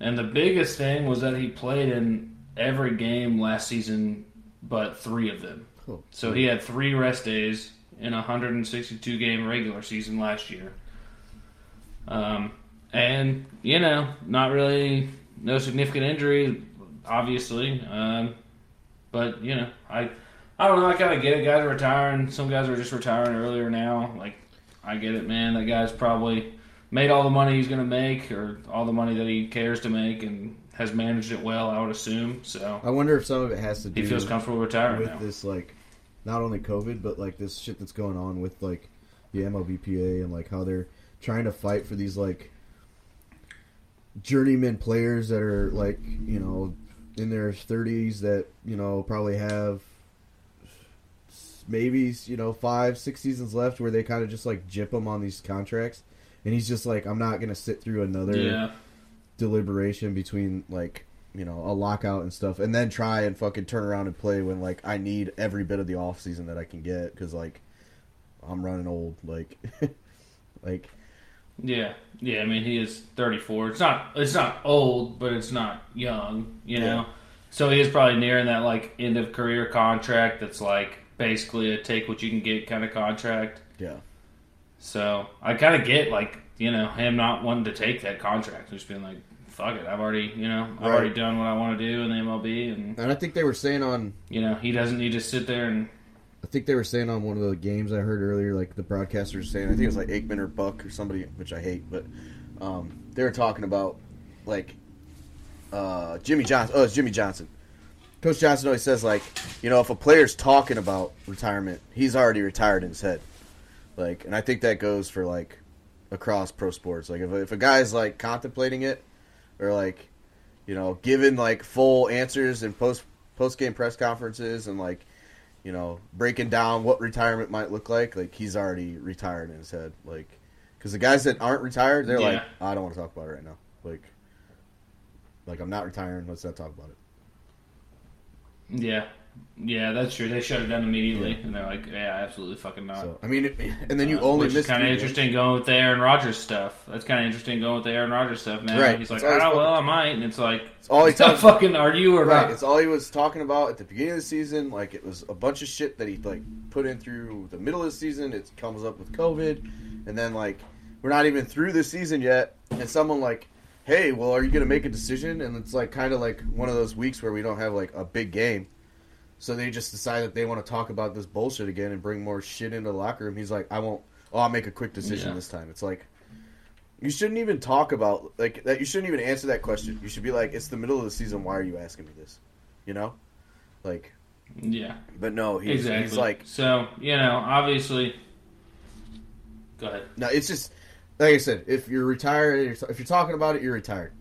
And the biggest thing was that he played in every game last season but three of them. Cool. So he had three rest days in a 162-game regular season last year. And, not really no significant injury, obviously. But, I don't know. I kind of get it. Guys are retiring. Some guys are just retiring earlier now. Like, I get it, man. That guy's probably made all the money he's going to make, or all the money that he cares to make, and has managed it well, I would assume. So I wonder if some of it has to do. He feels comfortable retiring with now. This, like, not only COVID, but like this shit that's going on with like the MLBPA and like how they're trying to fight for these like journeyman players that are like in their 30s that probably have. Maybe 5-6 seasons left, where they kind of just like jip him on these contracts, and he's just like, I'm not gonna sit through another deliberation between like a lockout and stuff, and then try and fucking turn around and play when like I need every bit of the off season that I can get because like I'm running old, like like yeah. I mean, he is 34. It's not old, but it's not young, Yeah. So he is probably nearing that like end of career contract. That's like. Basically a take what you can get kind of contract. Yeah. So I kind of get like, him not wanting to take that contract. Just being like, fuck it. I've already, I've already done what I want to do in the MLB. And I think they were saying on, he doesn't need to sit there and. I think they were saying on one of the games I heard earlier, like the broadcasters saying, I think it was like Aikman or Buck or somebody, which I hate, but they were talking about like Jimmy Johnson. Oh, it's Jimmy Johnson. Coach Johnson always says, like, if a player's talking about retirement, he's already retired in his head. Like, and I think that goes for, like, across pro sports. Like, if a guy's, like, contemplating it or, like, giving, like, full answers in post-game press conferences and, like, breaking down what retirement might look like, he's already retired in his head. Like, because the guys that aren't retired, they're like, oh, I don't want to talk about it right now. Like, I'm not retiring. Let's not talk about it. Yeah, Yeah, that's true. They shut it down immediately, and they're like, "Yeah, absolutely fucking not." So, I mean, and then you only miss. Kind of interesting going with the Aaron Rodgers stuff. That's kind of interesting going with the Aaron Rodgers stuff, man. Right. He's like, "Oh well, I might," and it's like, "It's all he talks about. Fucking are you or not?" It's all he was talking about at the beginning of the season. Like it was a bunch of shit that he like put in through the middle of the season. It comes up with COVID, and then like we're not even through the season yet, and someone like. Hey, well, are you going to make a decision? And it's like kind of like one of those weeks where we don't have like a big game. So they just decide that they want to talk about this bullshit again and bring more shit into the locker room. He's like, I won't. Oh, I'll make a quick decision this time. It's like, you shouldn't even talk about like that. You shouldn't even answer that question. You should be like, it's the middle of the season. Why are you asking me this? You know? Like, yeah. But no, he's like. So, you know, obviously. Go ahead. No, it's just. Like I said, if you're retired, if you're talking about it, you're retired.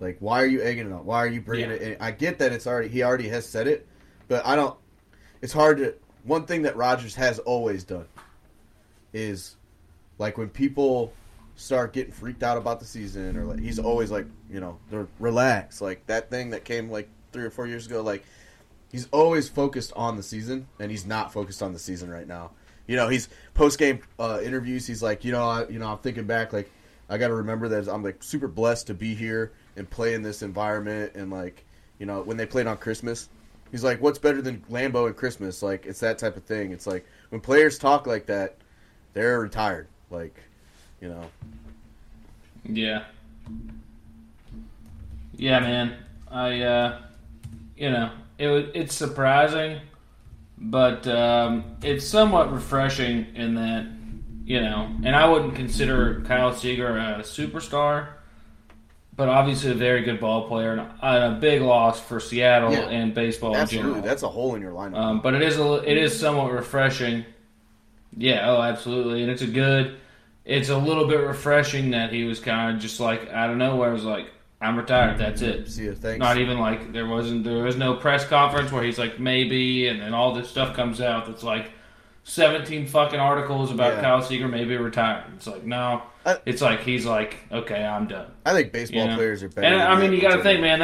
Like, why are you egging it on? Why are you bringing it in? I get that it's already, he already has said it, but I don't, it's hard to, one thing that Rodgers has always done is, like, when people start getting freaked out about the season, or like, he's always like, you know, they're relaxed. Like, that thing that came, like, 3 or 4 years ago, like, he's always focused on the season, and he's not focused on the season right now. You know, he's post-game interviews. He's like, I'm thinking back, like, I got to remember that I'm, like, super blessed to be here and play in this environment. And, like, you know, when they played on Christmas, he's like, what's better than Lambeau and Christmas? Like, it's that type of thing. It's like, when players talk like that, they're retired. Like, you know. Yeah. Yeah, man. It's surprising. But it's somewhat refreshing in that, you know, and I wouldn't consider Kyle Seager a superstar, but obviously a very good ball player and a big loss for Seattle and baseball in general. That's a hole in your lineup. But it is somewhat refreshing. Yeah, oh, absolutely. And it's a little bit refreshing that he was kind of just like, I don't know, where I was like, I'm retired. That's it. See you, thanks. Not even like there was no press conference where he's like maybe, and then all this stuff comes out that's like 17 fucking articles about Kyle Seager maybe retired. It's like no, it's like he's like okay, I'm done. I think baseball players are better. And I mean, you got to think, man.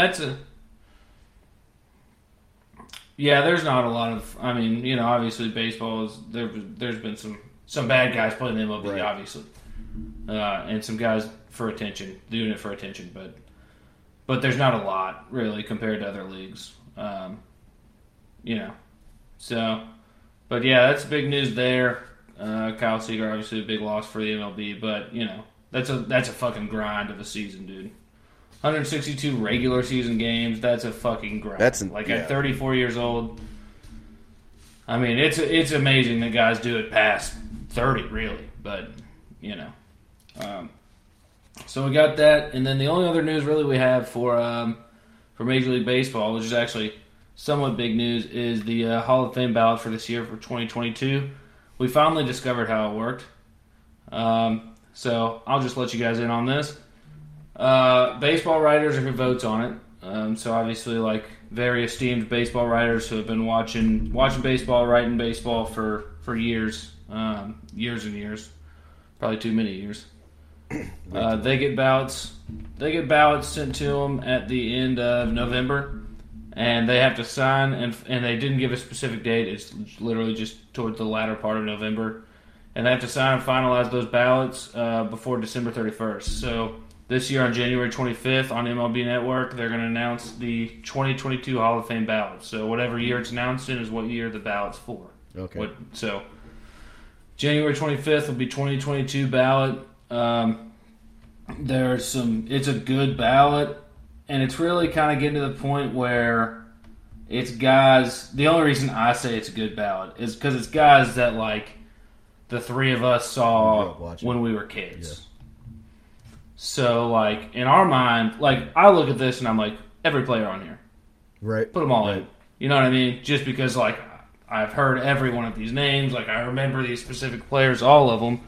There's not a lot of. I mean, you know, obviously baseball is there. There's been some bad guys playing the MLB, obviously, and some guys for attention doing it for attention, but. But there's not a lot, really, compared to other leagues. So, but yeah, that's big news there. Kyle Seager, obviously a big loss for the MLB. But, you know, that's a fucking grind of a season, dude. 162 regular season games, that's a fucking grind. At 34 years old, I mean, it's amazing that guys do it past 30, really. But, you know, so we got that, and then the only other news really we have for Major League Baseball, which is actually somewhat big news, is the Hall of Fame ballot for this year for 2022. We finally discovered how it worked. So I'll just let you guys in on this. Baseball writers are who votes on it. So obviously, like very esteemed baseball writers who have been watching baseball, writing baseball for years, years and years, probably too many years. They get ballots sent to them at the end of November, and they have to sign, and they didn't give a specific date. It's literally just towards the latter part of November, and they have to sign and finalize those ballots before December 31st. So this year on January 25th on MLB Network, they're going to announce the 2022 Hall of Fame ballots. So whatever year it's announced in is what year the ballot's for. Okay. So January 25th will be 2022 ballot. It's a good ballot, and it's really kind of getting to the point where it's guys, the only reason I say it's a good ballot is because it's guys that, like, the three of us saw when we were kids. Yeah. So, like, in our mind, like, I look at this and I'm like, every player on here. Right. Put them all in. You know what I mean? Just because, like, I've heard every one of these names, like, I remember these specific players, all of them.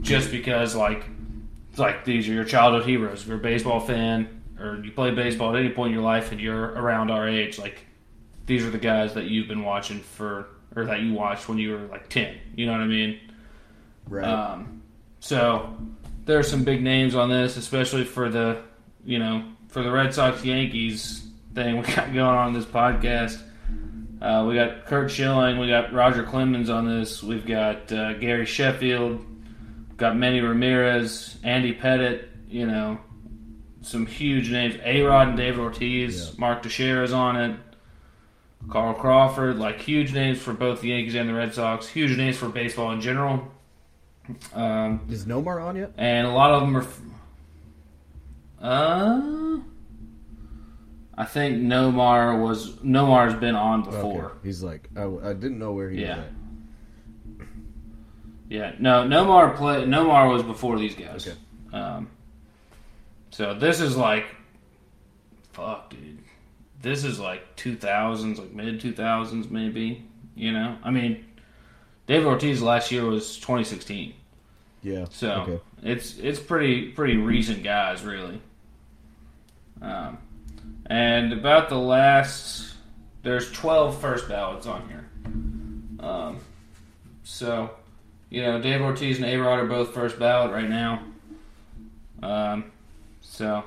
Just because, like these are your childhood heroes. If you're a baseball fan or you play baseball at any point in your life and you're around our age, like, these are the guys that you've been watching for – or that you watched when you were, like, 10. You know what I mean? Right. So there are some big names on this, especially for the, you know, for the Red Sox-Yankees thing we got going on in this podcast. We got Kurt Schilling. We got Roger Clemens on this. We've got Gary Sheffield. Got Manny Ramirez, Andy Pettit. You know, some huge names. A-Rod and David Ortiz. Yeah. Mark Teixeira's on it. Carl Crawford. Like, huge names for both the Yankees and the Red Sox. Huge names for baseball in general. Is Nomar on yet? And a lot of them are... I think Nomar was... Nomar's been on before. Okay. He's like, I didn't know where he was at. Yeah, no, Nomar was before these guys. Okay. So this is like... Fuck, dude. This is like 2000s, like mid-2000s maybe, you know? I mean, David Ortiz last year was 2016. Yeah. So okay. It's pretty recent guys, really. And about the last... There's 12 first ballots on here. So, you know, Dave Ortiz and A-Rod are both first ballot right now. So,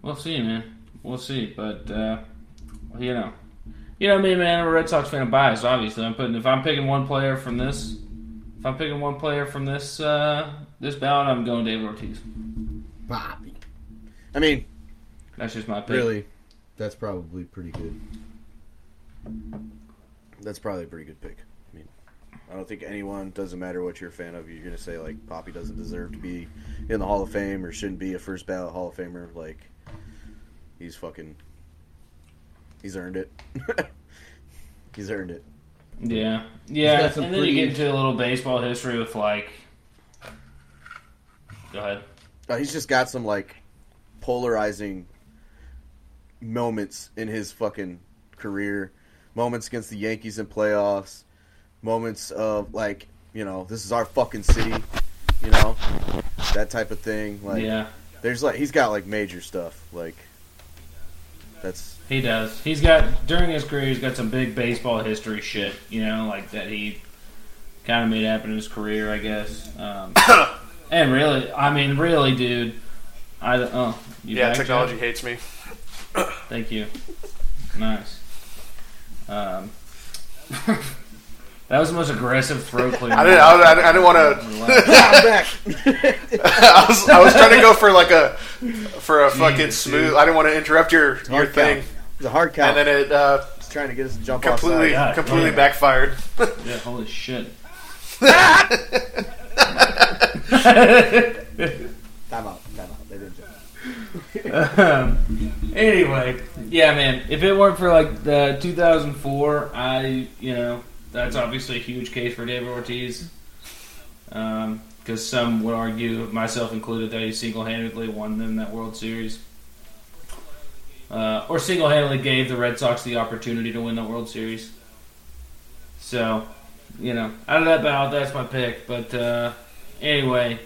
we'll see, man. We'll see. But, you know me, man. I'm a Red Sox fan. I'm biased, obviously. If I'm picking one player from this ballot, I'm going Dave Ortiz. Bobby. I mean... That's just my opinion. Really, that's probably pretty good. That's probably a pretty good pick. I mean, I don't think anyone, doesn't matter what you're a fan of, you're going to say, like, Poppy doesn't deserve to be in the Hall of Fame or shouldn't be a first ballot Hall of Famer. Like, he's earned it. He's earned it. Yeah. Yeah, and then you get into a little baseball history with, like... Go ahead. He's just got some, like, polarizing... moments in his fucking career, moments against the Yankees in playoffs, moments of like, you know, this is our fucking city, you know, that type of thing. Like, yeah, there's like he's got like major stuff. Like, that's he does. He's got during his career, he's got some big baseball history shit, you know, like that he kind of made happen in his career, I guess. And really, I mean, really, dude, I don't. Oh, yeah, technology hates me. Thank you. Nice. That was the most aggressive throat clear. I didn't want to. I'm back. I was trying to go for like a fucking Jesus, smooth. Dude. I didn't want to interrupt your thing. It's a hard count. And then it was trying to get us to jump completely backfired. Yeah, holy shit. Time out. They didn't jump. Anyway, yeah, man. If it weren't for like the 2004, that's obviously a huge case for David Ortiz. Because some would argue, myself included, that he single-handedly won them that World Series, or single-handedly gave the Red Sox the opportunity to win the World Series. So, you know, out of that ballot, that's my pick. But anyway.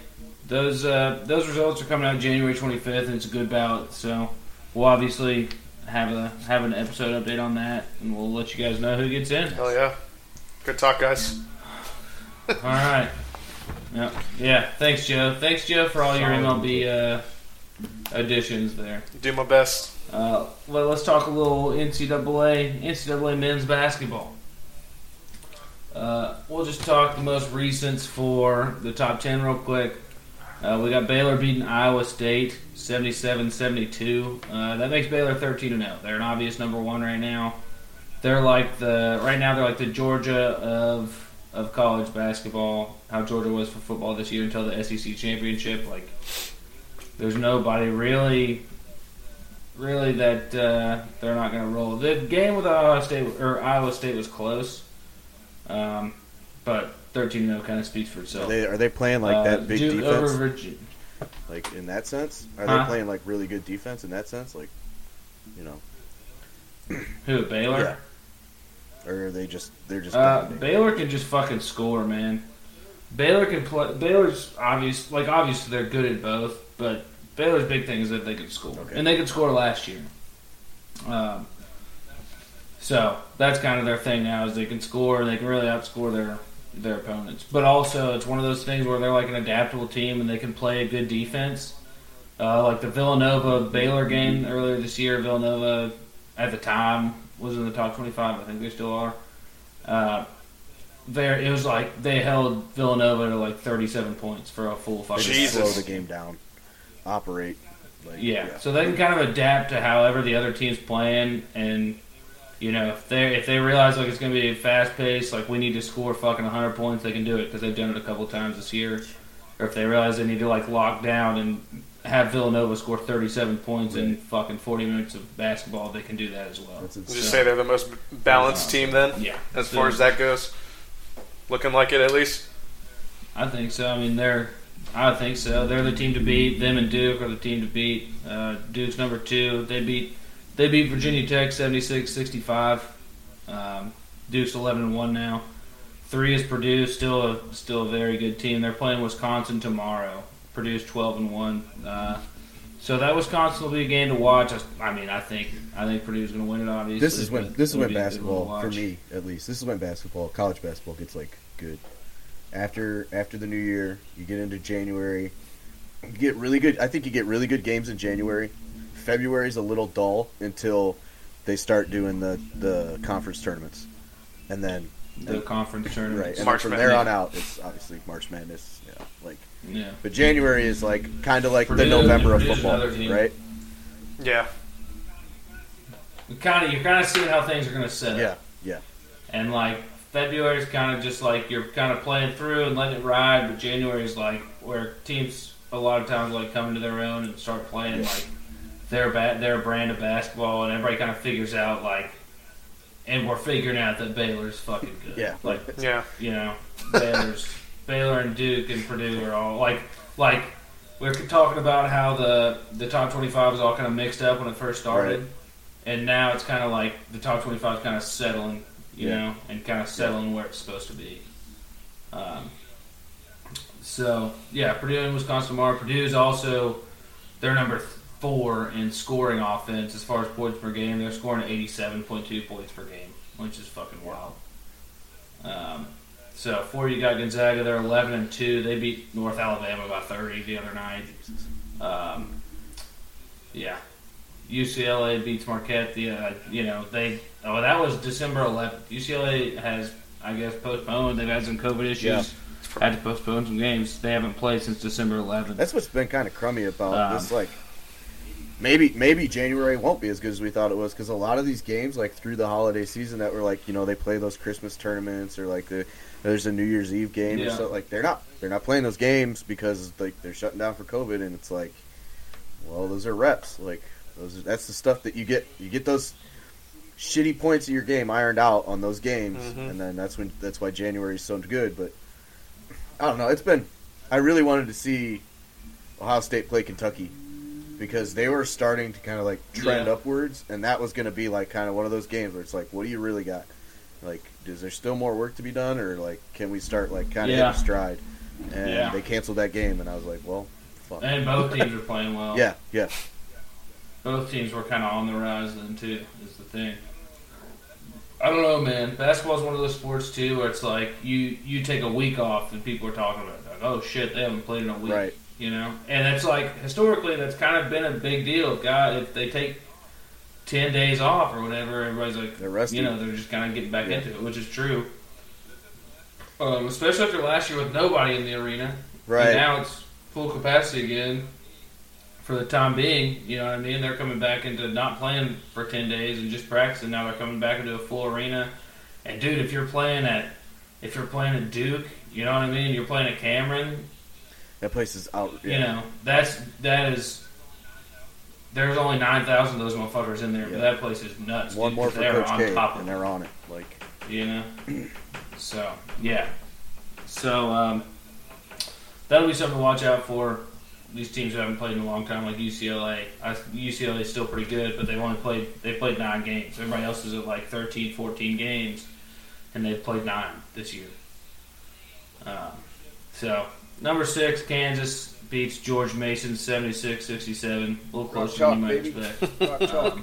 Those results are coming out January 25th, and it's a good ballot. So we'll obviously have an episode update on that, and we'll let you guys know who gets in. Hell yeah! Good talk, guys. All right. Yeah. Thanks, Joe. For all your MLB additions there. Do my best. Let's talk a little NCAA men's basketball. We'll just talk the most recents for the top 10 real quick. We got Baylor beating Iowa State 77-72. That makes Baylor 13-0. They're an obvious number one right now. They're like the Georgia of college basketball. How Georgia was for football this year until the SEC championship. Like, there's nobody really that they're not going to roll. The game with Iowa State was close, but. 13-0 kind of speaks for itself. Are they playing like that big Duke defense? Over Virginia. Like in that sense, they playing like really good defense in that sense? Like, you know, who, Baylor? Yeah. Or are they just Baylor can just fucking score, man. Baylor can play. Baylor's obviously they're good at both, but Baylor's big thing is that they can score, okay. And they could score last year. So that's kind of their thing now is they can score. They can really outscore their opponents, but also it's one of those things where they're like an adaptable team and they can play a good defense, like the Villanova Baylor game earlier this year. Villanova at the time was in the top 25. I think they still are. It was like they held Villanova to like 37 points for a full fight. Just slow the game down, operate. So they can kind of adapt to however the other team's playing, and you know if they realize like it's going to be fast paced, like we need to score fucking 100 points, they can do it because they've done it a couple of times this year. Or if they realize they need to like lock down and have Villanova score 37 points in fucking 40 minutes of basketball, they can do that as well. Would you say they're the most balanced team then? Yeah. As far as that goes? Looking like it, at least? I think so. I mean, I think so. They're the team to beat. Them and Duke are the team to beat. Duke's number two. They beat Virginia Tech 76-65. Duke's 11-1 now. Three is Purdue, still a very good team. They're playing Wisconsin tomorrow. Purdue's 12-1, so that Wisconsin will be a game to watch. I think Purdue's going to win it. Obviously, this is when basketball, for me at least, college basketball gets like good. After the new year, you get into January, you get really good. I think you get really good games in January. February's a little dull until they start doing the conference tournaments, and then. The conference tournament, right? And March from Madness. There on out, it's obviously March Madness. Yeah, but January is like kind of like Purdue, the November of football, right? Yeah. You're kind of seeing how things are going to set up. Yeah. And like February is kind of just like you're kind of playing through and letting it ride, but January is like where teams a lot of times like come into their own and start playing like their brand of basketball, and everybody kind of figures out like. And we're figuring out that Baylor's fucking good. Yeah. Like, you know, Baylor and Duke and Purdue are all like we're talking about how the top 25 was all kind of mixed up when it first started. Right. And now it's kind of like the top 25 is kind of settling, you know, and kind of settling where it's supposed to be. Purdue and Wisconsin tomorrow. Purdue's also, they're number 4 in scoring offense as far as points per game. They're scoring 87.2 points per game, which is fucking wild. So, 4, you got Gonzaga. They're 11-2. They beat North Alabama by 30 the other night. UCLA beats Marquette. That was December 11th. UCLA has, I guess, postponed. They've had some COVID issues. Yeah. Had to postpone some games. They haven't played since December 11th. That's what's been kind of crummy about this, like, Maybe January won't be as good as we thought it was, because a lot of these games, like through the holiday season, that were like, you know, they play those Christmas tournaments or like there's a New Year's Eve game or stuff. Like they're not playing those games because like they're shutting down for COVID, and it's like, well, those are reps. Like that's the stuff that you get those shitty points of your game ironed out on those games, and then that's why January is so good. But I don't know. I really wanted to see Ohio State play Kentucky, because they were starting to kind of like trend upwards, and that was going to be like kind of one of those games where it's like, what do you really got? Like, is there still more work to be done, or like, can we start like kind of hitting stride? And they canceled that game, and I was like, well, fuck. And both teams were playing well. Yeah. Both teams were kind of on the rise then too, is the thing. I don't know, man. Basketball is one of those sports too where it's like you take a week off and people are talking about it. Like, oh shit, they haven't played in a week. Right. You know, and that's like historically, that's kind of been a big deal. God, if they take 10 days off or whatever, everybody's like, they're rusty. You know, they're just kind of getting back into it, which is true. Especially after last year with nobody in the arena, right? And now it's full capacity again for the time being. You know what I mean? They're coming back into not playing for 10 days and just practicing. Now they're coming back into a full arena. And dude, if you're playing at Duke, you know what I mean? You're playing at Cameron. That place is out. Yeah. You know, that is. There's only 9,000 of those motherfuckers in there, but that place is nuts. One more for Coach K, and they're on it. Like, you know. So that'll be something to watch out for. These teams who haven't played in a long time, like UCLA. UCLA is still pretty good, but they played 9 games. Everybody else is at like 13, 14 games, and they've played 9 this year. Number 6, Kansas beats George Mason 76-67. A little closer than you might expect.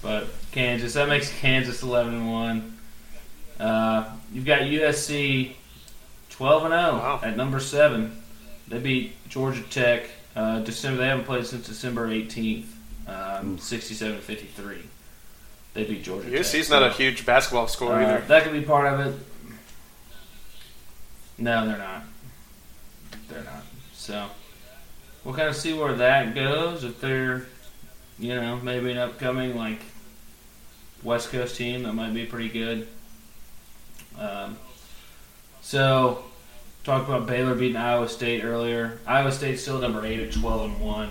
But Kansas, that makes Kansas 11-1. You've got USC 12-0 at number 7. They beat Georgia Tech. They haven't played since December 18th, 67-53. They beat Georgia Tech. USC's not a huge basketball school either. That could be part of it. No, they're not. They're not. So we'll kind of see where that goes. If they're, you know, maybe an upcoming, like, West Coast team, that might be pretty good. So, talked about Baylor beating Iowa State earlier. Iowa State's still number 8 at 12-1.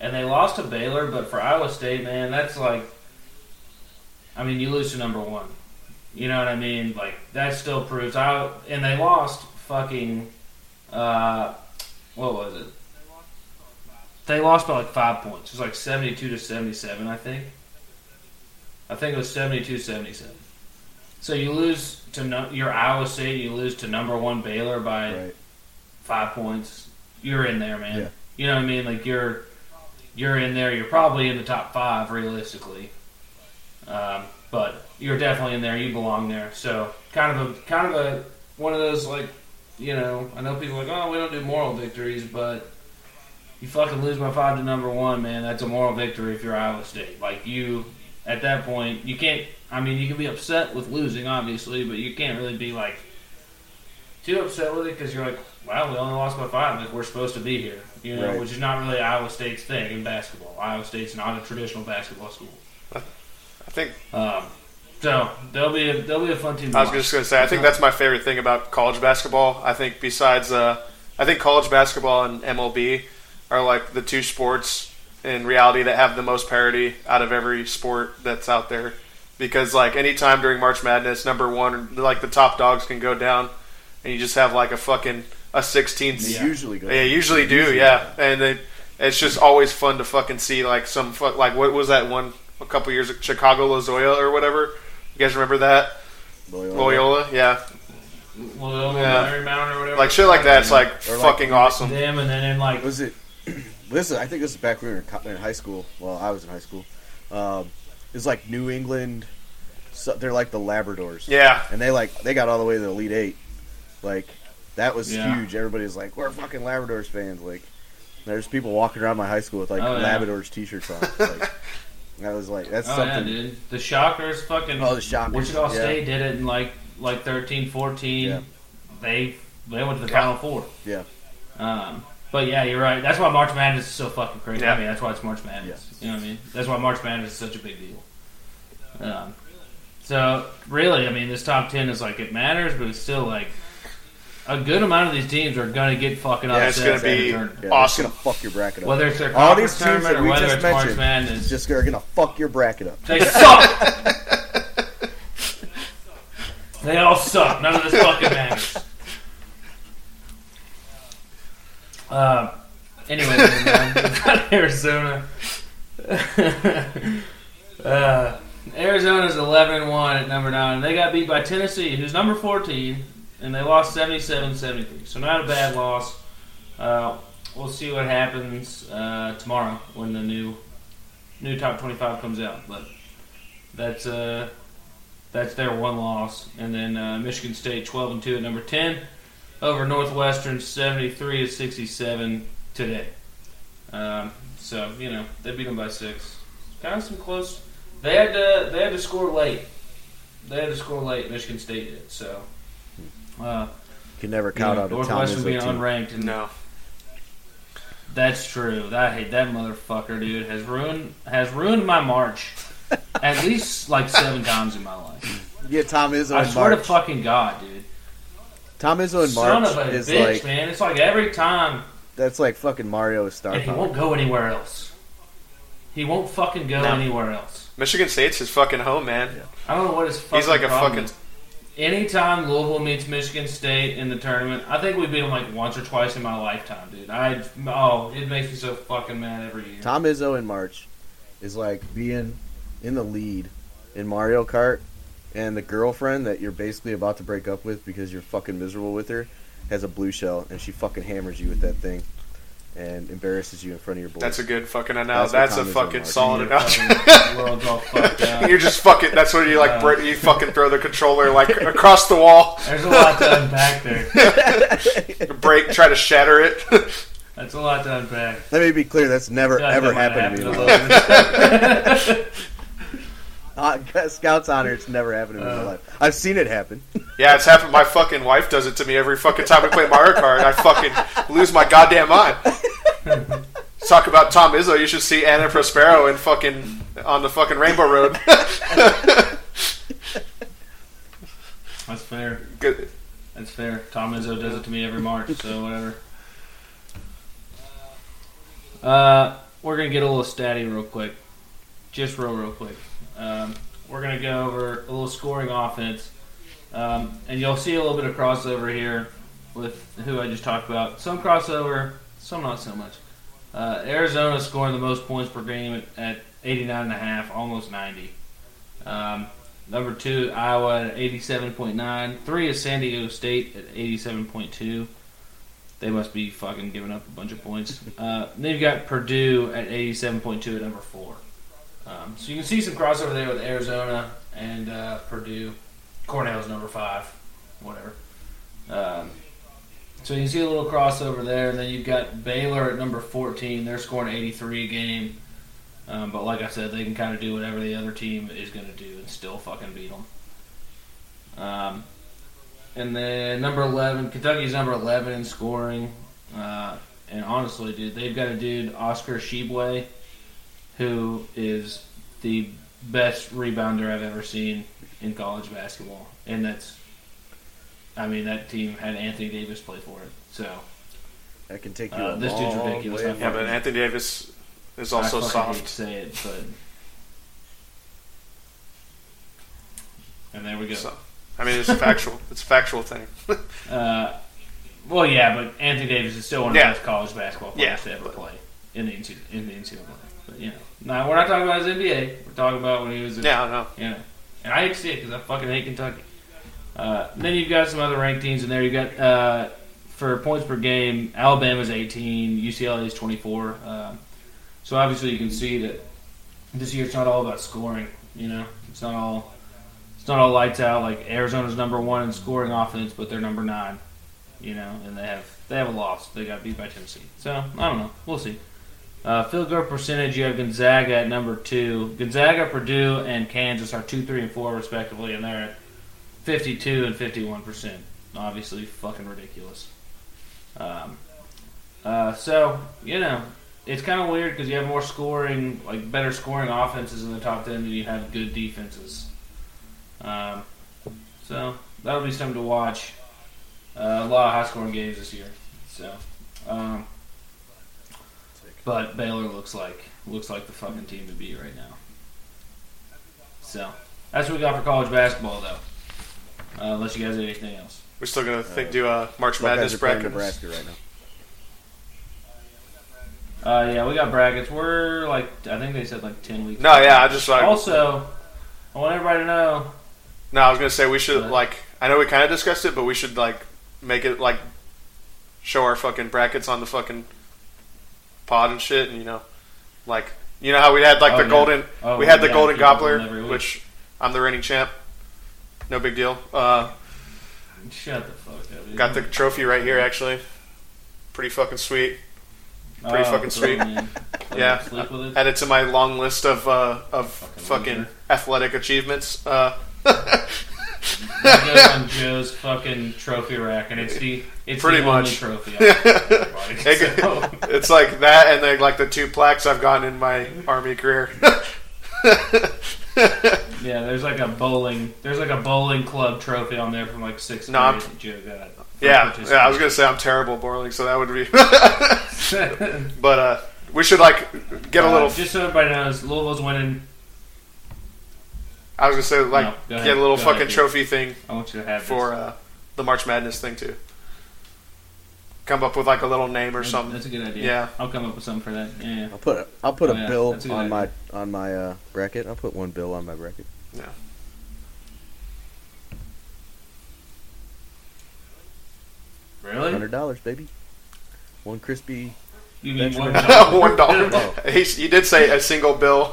And they lost to Baylor, but for Iowa State, man, that's like, I mean, you lose to number 1. You know what I mean? Like, that still proves out. And they lost fucking, what was it? They lost by like 5 points. It was like 72-77, I think. I think it was 72-77. So you lose to your Iowa State, you lose to number 1 Baylor by 5 points. You're in there, man. Yeah. You know what I mean? Like, you're in there. You're probably in the top 5, realistically. But you're definitely in there. You belong there. So kind of a one of those, like, you know, I know people are like, oh, we don't do moral victories, but you fucking lose by 5 to number 1, man. That's a moral victory if you're Iowa State. Like, you, at that point, you can't, I mean, you can be upset with losing, obviously, but you can't really be, like, too upset with it because you're like, wow, we only lost by 5. Like, we're supposed to be here, you know, which is not really Iowa State's thing in basketball. Iowa State's not a traditional basketball school. I think. So, they'll be a fun team to watch. I was just going to say, I think that's my favorite thing about college basketball. I think besides, I think college basketball and MLB are, like, the two sports in reality that have the most parity out of every sport that's out there. Because, like, any time during March Madness, number 1, like, the top dogs can go down, and you just have, like, a 16th. They usually go down. They usually do, yeah. And it's just always fun to fucking see, like, some, like, what was that one a couple years ago? Chicago Loyola or whatever? You guys remember that? Loyola, yeah. Loyola, Mary Mountain or whatever. Like, shit like that's, like, fucking awesome. Them, and then, like, was it? Listen, I think this is back when we were in high school. Well, I was in high school. It's like New England. So they're like the Labradors. Yeah. And they got all the way to the Elite Eight. Like, that was huge. Everybody's like, we're fucking Labradors fans. Like, there's people walking around my high school with, like, Labradors t-shirts on. Like, that was like, that's something. Yeah, dude. The Shockers fucking. Oh, the Shockers. Wichita State did it in like 13, 14. Yeah. They went to the Final Four. Yeah. But, yeah, you're right. That's why March Madness is so fucking crazy. Yeah. I mean, that's why it's March Madness. Yeah. You know what I mean? That's why March Madness is such a big deal. So, really, I mean, this top 10 is like, it matters, but it's still like a good amount of these teams are going to get fucking upset. Yeah, it's going to be awesome. It's going to fuck your bracket up. Whether it's their conference tournament or whether it's March Madness. It's just going to fuck your bracket up. They suck! They all suck. None of this fucking matters. Anyway, Arizona. Arizona's 11-1 at number 9. And they got beat by Tennessee, who's number 14, and they lost 77-73. So not a bad loss. We'll see what happens tomorrow when the new top 25 comes out. But that's their one loss. And then Michigan State 12-2 at number 10. Over Northwestern, 73-67 today. So, you know, they beat them by 6. Kind of some close. They had to score late. They had to score late. Michigan State did. So, you can never count out Northwestern being unranked. No, that's true. I hate that motherfucker, dude. Has ruined my March at least like 7 times in my life. Yeah, Tom Izzo. I swear to fucking God, dude. Tom Izzo in March is bitch, like, man. It's like every time. That's like fucking Mario's star. And he won't go anywhere else. He won't fucking go anywhere else. Michigan State's his fucking home, man. Yeah. I don't know what his fucking He's like a fucking. Is. Anytime Louisville meets Michigan State in the tournament, I think we beat him like once or twice in my lifetime, dude. It makes me so fucking mad every year. Tom Izzo in March is like being in the lead in Mario Kart. And the girlfriend that you're basically about to break up with because you're fucking miserable with her has a blue shell, and she fucking hammers you with that thing and embarrasses you in front of your boys. That's a good fucking analogy. That's a fucking solid analogy. World's all fucked up. You're just fucking. That's when you like you fucking throw the controller like across the wall. There's a lot to unpack there. Try to shatter it. That's a lot to unpack. Let me be clear. That's never ever happened to me. Scout's honor. It's never happened in my life. I've seen it happen. Yeah, it's happened. My fucking wife does it to me every fucking time we play Mario Kart. I fucking lose my goddamn mind. Talk about Tom Izzo. You should see Anna Prospero in fucking on the fucking Rainbow Road. That's fair. Good. That's fair. Tom Izzo does it to me every March, so whatever. We're going to get a little statty real quick. Just real quick. We're going to go over a little scoring offense. And you'll see a little bit of crossover here with who I just talked about. Some crossover, some not so much. Arizona scoring the most points per game at 89.5, almost 90. Number two, Iowa at 87.9. Three is San Diego State at 87.2. They must be fucking giving up a bunch of points. Then you've got Purdue at 87.2 at number four. So you can see some crossover there with Arizona and Purdue. Cornell's number five, whatever. So you can see a little crossover there. And then you've got Baylor at number 14. They're scoring 83 a game. But like I said, they can kind of do whatever the other team is going to do and still fucking beat them. And then number 11, Kentucky's number 11 in scoring. And honestly, dude, they've got a dude, Oscar Shibwe, who is the best rebounder I've ever seen in college basketball. And that's, I mean, that team had Anthony Davis play for it. So that can take you a this long dude's ridiculous. Way. Yeah, but Anthony Davis is also soft. I hate to say it, but and there we go. So, I mean, it's factual. It's a factual thing. Well, yeah, but Anthony Davis is still one of the best college basketball players to ever play in the NCAA. But you know, now we're not talking about his NBA. We're talking about when he was. You know, and I hate to see it because I fucking hate Kentucky. Then you've got some other ranked teams in there. You've got, for points per game, Alabama's 18, UCLA's 24. So obviously you can see that this year it's not all about scoring, you know. It's not all lights out. Like Arizona's number one in scoring offense, but they're number 9, you know, and they have a loss. They got beat by Tennessee. So, I don't know. We'll see. Field goal percentage, you have Gonzaga at number 2. Gonzaga, Purdue, and Kansas are 2, 3, and 4 respectively, and they're at 52 and 51%. Obviously fucking ridiculous. So, you know, it's kind of weird because you have more scoring, like better scoring offenses in the top 10 than you have good defenses. So, that'll be something to watch. A lot of high-scoring games this year. So, but Baylor looks like the fucking team to beat right now. So, that's what we got for college basketball, though. Unless you guys have anything else. We're still going to do March Madness brackets. Nebraska right now. Yeah, we got brackets. We're like, I think they said like 10 weeks. No, yeah, I just like. Also, I want everybody to know. No, I was going to say we should like, I know we kind of discussed it, but we should like make it like show our fucking brackets on the fucking pod and shit and you know, like, you know how we had like the golden, we had the golden gobbler, which I'm the reigning champ. No big deal. Shut the fuck up, dude. Got the trophy right here, actually. Pretty fucking sweet. Man. Yeah. Sleep with it. Added to my long list of fucking athletic achievements. You go on Joe's fucking trophy rack, and it's pretty the only much trophy. It's like that, and then like the 2 plaques I've gotten in my Army career. Yeah, there's like a bowling club trophy on there from like 6th grade that Joe got. Yeah, I was gonna say I'm terrible at bowling, so that would be. But we should like get a little. Just so everybody knows, Louisville's winning. I was gonna say like get a little fucking trophy thing. I want you to have for the March Madness thing too. Come up with like a little name or something. That's a good idea. Yeah, I'll come up with something for that. Yeah. I'll put a bill on my bracket. I'll put 1 bill on my bracket. Yeah. Really? $100, baby. 1 crispy. You mean $1? No. You did say a single bill.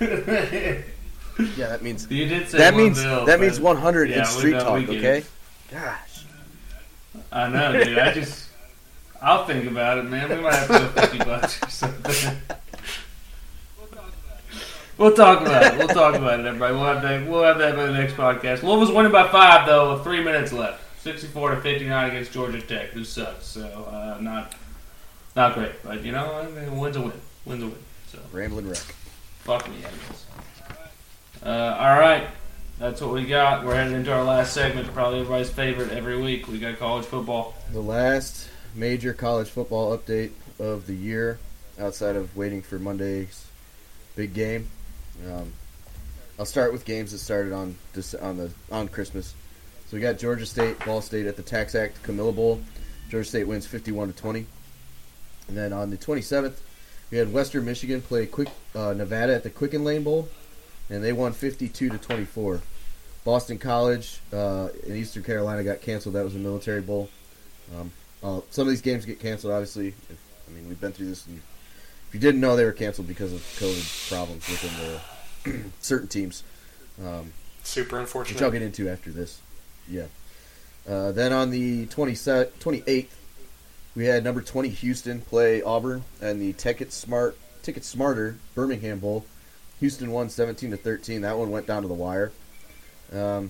Yeah, that means you did say that 1 means bill, that means 100 in street talk. Okay. Gosh. I know, dude. I'll think about it, man. We might have to go $50 or something. We'll talk about it. We'll talk about it, everybody. We'll have that by the next podcast. Louisville's winning by 5, though, with 3 minutes left. 64-59 against Georgia Tech, who sucks. So not great, but you know, win's a win. Win's a win. So rambling wreck. Fuck me, I guess. All right, that's what we got. We're heading into our last segment, probably everybody's favorite every week. We got college football. The last major college football update of the year, outside of waiting for Monday's big game. I'll start with games that started on Christmas. So we got Georgia State, Ball State at the Tax Act Camilla Bowl. Georgia State wins 51-20. And then on the 27th, we had Western Michigan play Nevada at the Quicken Lane Bowl, and they won 52-24. Boston College in Eastern Carolina got canceled. That was a military bowl. Some of these games get canceled, obviously. We've been through this. And if you didn't know, they were canceled because of COVID problems within the certain teams. Super unfortunate. Which I'll get into after this. Yeah. Then on the 28th, we had number 20 Houston play Auburn and the Ticket Smarter Birmingham Bowl. Houston won 17-13. That one went down to the wire. I'll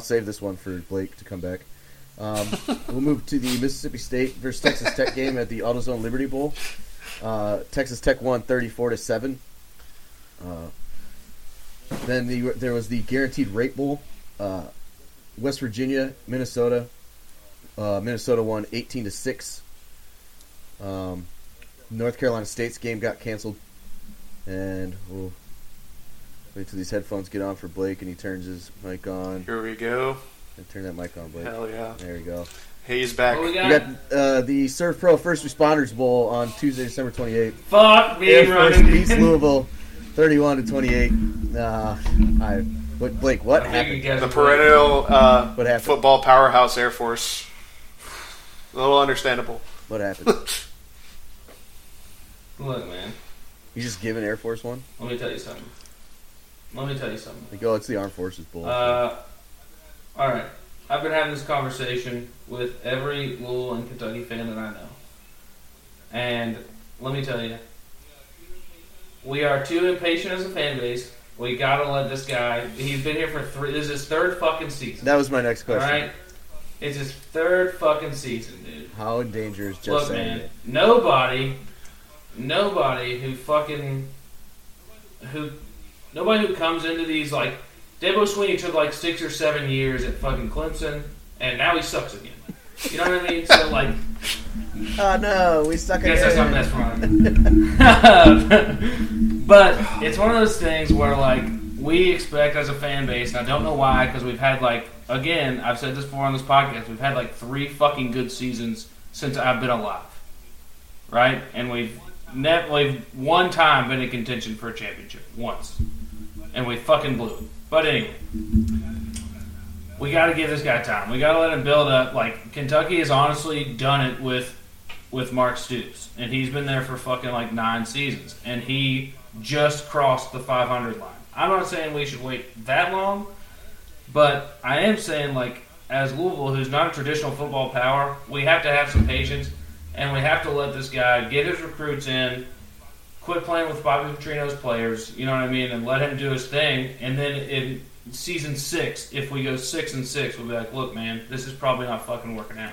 save this one for Blake to come back. We'll move to the Mississippi State versus Texas Tech game at the AutoZone Liberty Bowl. Texas Tech won 34-7. Then there was the Guaranteed Rate Bowl. West Virginia, Minnesota. Minnesota won 18-6. North Carolina State's game got canceled. And we'll wait till these headphones get on for Blake and he turns his mic on. Here we go. Turn that mic on, Blake. Hell yeah. There you go. Hey, he's back. Well, we got the Surf Pro First Responders Bowl on Tuesday, December 28th. Fuck me, Air Force beats Louisville 31-28. Blake, what happened? The perennial football powerhouse Air Force. A little understandable. What happened? Look, man. You just give an Air Force one? Let me tell you something. Like, it's the Armed Forces Bowl. All right. I've been having this conversation with every Louisville and Kentucky fan that I know. And let me tell you, we are too impatient as a fan base. We got to let this guy. He's been here for this is his third fucking season. That was my next question. All right? It's his third fucking season, dude. How in danger is just saying it? Nobody who comes into these, like, Dabo Sweeney took like 6 or 7 years at fucking Clemson, and now he sucks again. You know what I mean? So like, oh no, we suck again. Guess that's something that's wrong. But it's one of those things where like we expect as a fan base, and I don't know why, because we've had I've said this before on this podcast, we've had like 3 fucking good seasons since I've been alive, right? And we've one time been in contention for a championship once, and we fucking blew it. But anyway, we got to give this guy time. We got to let him build up. Like, Kentucky has honestly done it with Mark Stoops, and he's been there for fucking like 9 seasons, and he just crossed the 500 line. I'm not saying we should wait that long, but I am saying, like, as Louisville, who's not a traditional football power, we have to have some patience, and we have to let this guy get his recruits in, quit playing with Bobby Petrino's players, you know what I mean, and let him do his thing. And then in season 6, if we go 6-6, we'll be like, look, man, this is probably not fucking working out.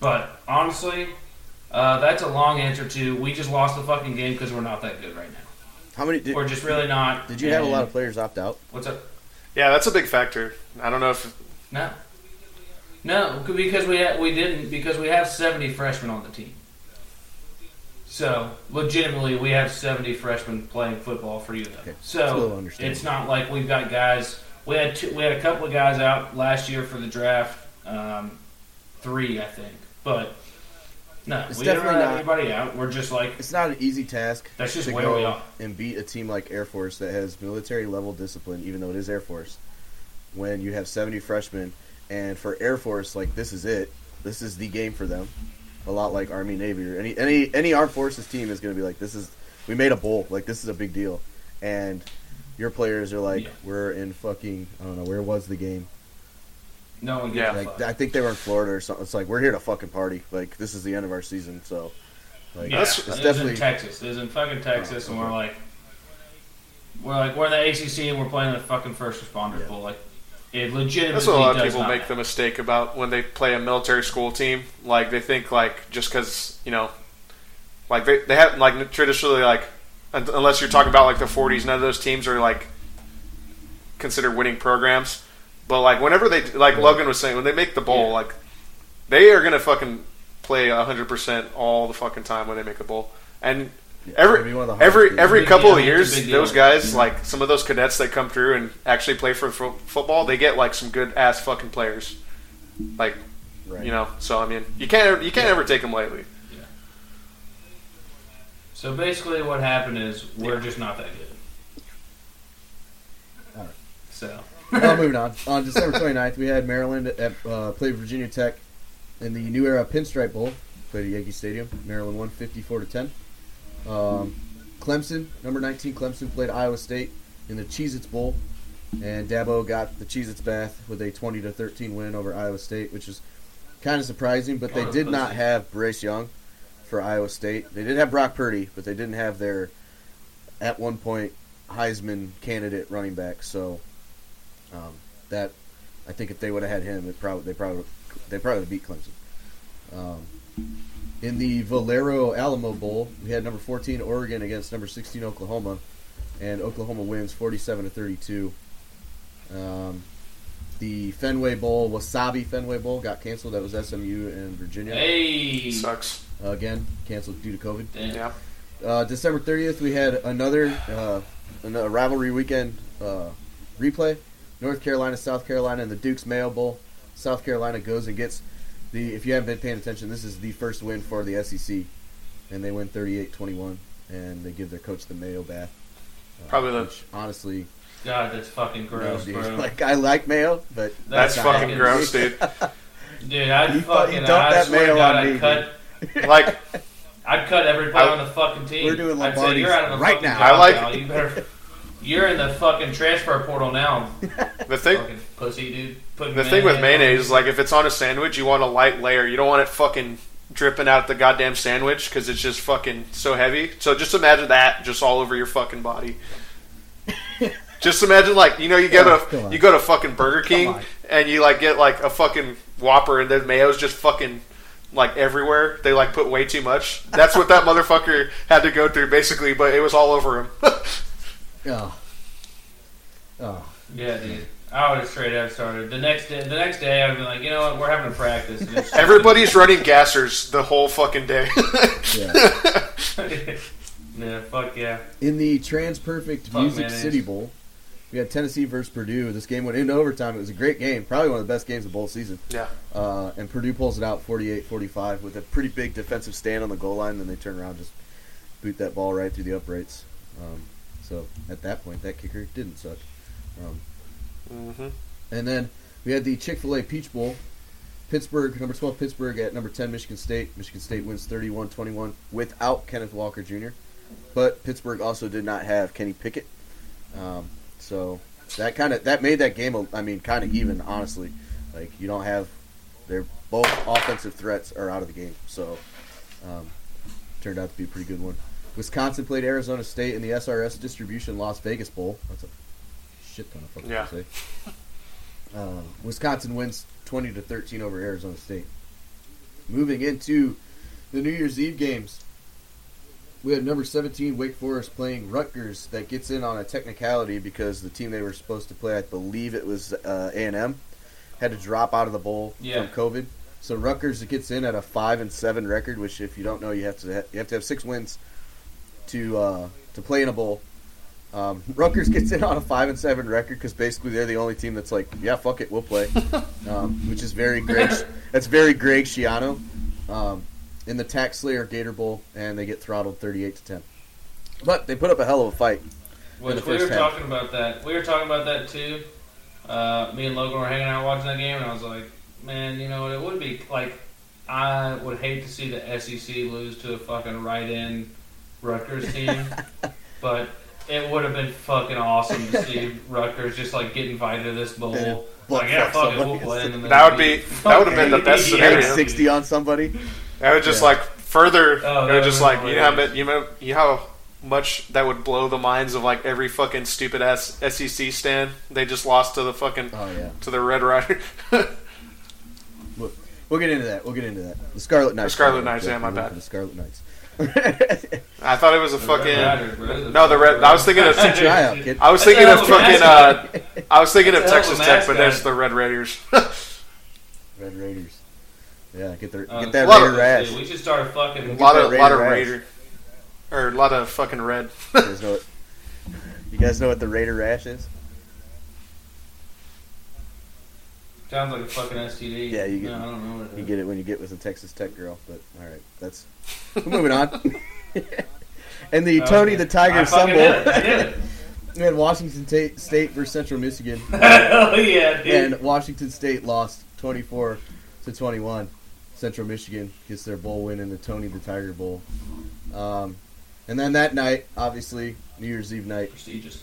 But honestly, that's a long answer to we just lost the fucking game because we're not that good right now. We're just really not. Did you have a lot of players opt out? What's up? Yeah, that's a big factor. I don't know if... No, because we didn't, because we have 70 freshmen on the team. So, legitimately, we have 70 freshmen playing football for you, though. Okay. So, it's not like we've got guys. We had a couple of guys out last year for the draft, 3, I think. But, no, we didn't have anybody out. We're just like... It's not an easy task. That's just where we are. And beat a team like Air Force that has military-level discipline, even though it is Air Force, when you have 70 freshmen. And for Air Force, like, this is it. This is the game for them. A lot like Army, Navy, or any Armed Forces team is going to be like, we made a bowl. Like, this is a big deal. And your players are like, we're in fucking, I don't know, where was the game? No one gets like, I think they were in Florida or something. It's like, we're here to fucking party. Like, this is the end of our season. So, like, it's definitely in Texas. It was in fucking Texas, and we're like, We're in the ACC and we're playing the fucking first responders bowl. Like, it legitimately does not. That's what a lot of people make the mistake about when they play a military school team. Like, they think, like, just because, you know, like, they have, like, traditionally, like, unless you're talking about, like, the 40s, none of those teams are, like, considered winning programs. But, like, whenever they, like Logan was saying, when they make the bowl, like, they are going to fucking play 100% all the fucking time when they make the bowl. And every couple of years, those guys, like, some of those cadets that come through and actually play for football, they get, like, some good-ass fucking players. Like, you know, so, I mean, you can't ever take them lightly. Yeah. So, basically, what happened is we're just not that good. All right. So... Well, moving on. On December 29th, we had Maryland play Virginia Tech in the New Era Pinstripe Bowl. Played at Yankee Stadium. Maryland won 54-10. Clemson, number 19 Clemson, played Iowa State in the Cheez-Its Bowl. And Dabo got the Cheez-Its bath with a 20-13 win over Iowa State, which is kind of surprising. But they did not have Bryce Young for Iowa State. They did have Brock Purdy, but they didn't have their, at one point, Heisman candidate running back. So... that I think if they would have had him, they probably would have beat Clemson. In the Valero Alamo Bowl, we had number 14 Oregon against number 16 Oklahoma, and Oklahoma wins 47-32. The Fenway Bowl, Wasabi Fenway Bowl, got canceled. That was SMU and Virginia. Hey, sucks again. Canceled due to COVID. Yeah. December 30th, we had another rivalry weekend replay. North Carolina, South Carolina, and the Duke's Mayo Bowl. South Carolina goes and gets the, if you haven't been paying attention, this is the first win for the SEC. And they win 38-21, and they give their coach the Mayo bath. Probably the... Which, honestly... God, that's fucking gross, no, bro. Like, I like Mayo, but... That's fucking gross, dude. Dude, I'd fucking... I swear to God, I'd cut... Like... I'd cut every player on the fucking team. We're doing Lombardi's right now. I like... Now. You better... You're in the fucking transfer portal now. The thing, fucking pussy dude. The thing with mayonnaise is, like, if it's on a sandwich, you want a light layer. You don't want it fucking dripping out the goddamn sandwich because it's just fucking so heavy. So just imagine that just all over your fucking body. Just imagine, like, you know, you go to fucking Burger King and you, like, get, like, a fucking Whopper and the mayo's just fucking, like, everywhere. They, like, put way too much. That's what that motherfucker had to go through, basically, but it was all over him. Oh. Yeah, dude. I would have straight up started. The next day, I would be like, you know what? We're having a practice. Everybody's running gassers the whole fucking day. Yeah. Yeah, fuck yeah. In the Transperfect Music City Bowl, we had Tennessee versus Purdue. This game went into overtime. It was a great game. Probably one of the best games of bowl season. Yeah. And Purdue pulls it out 48-45 with a pretty big defensive stand on the goal line. Then they turn around and just boot that ball right through the uprights. So, at that point, that kicker didn't suck. And then we had the Chick-fil-A Peach Bowl. Pittsburgh, number 12 Pittsburgh at number 10 Michigan State. Michigan State wins 31-21 without Kenneth Walker Jr. But Pittsburgh also did not have Kenny Pickett. So, that made that game, I mean, kind of even, honestly. Like, you don't have – they're both offensive threats are out of the game. So, turned out to be a pretty good one. Wisconsin played Arizona State in the SRS Distribution Las Vegas Bowl. That's a shit ton of fucking to say. Wisconsin wins 20-13 over Arizona State. Moving into the New Year's Eve games, we had number 17 Wake Forest playing Rutgers. That gets in on a technicality because the team they were supposed to play, I believe it was A&M, had to drop out of the bowl from COVID. So Rutgers gets in at a 5-7 record, which if you don't know, you have to have 6 wins. To play in a bowl. Rutgers gets in on a 5-7 record because basically they're the only team that's like, yeah, fuck it, we'll play, which is very Greg. That's very Greg Schiano in the Tax Slayer Gator Bowl, and they get throttled 38-10. But they put up a hell of a fight. Which we were talking about that. We were talking about that too. Me and Logan were hanging out watching that game, and I was like, man, you know what? It would be like I would hate to see the SEC lose to a fucking right-end Rutgers team, but it would have been fucking awesome to see Rutgers just like get invited to this bowl. Like, yeah, fuck it, we'll play. That would have been the best scenario. 60 on somebody. That would just like further. You know how much that would blow the minds of like every fucking stupid ass SEC stan. They just lost to the fucking to the Red Rider. We'll get into that. The Scarlet Knights. Yeah, my bad. The Scarlet Knights. I thought it was a fucking I was thinking of I was thinking of Texas Tech, but there's the Red Raiders. Red Raiders. Yeah, get that Raider rash. We should start fucking a lot of fucking red. You guys know what the Raider rash is? Sounds like a fucking STD. Yeah, you get, I don't know what it is. Get it when you get with a Texas Tech girl. But all right, that's moving on. And the Tony the Tiger Stumble at Washington State versus Central Michigan. Hell yeah, dude! And Washington State lost 24-21. Central Michigan gets their bowl win in the Tony the Tiger Bowl. And then that night, obviously, New Year's Eve night, prestigious.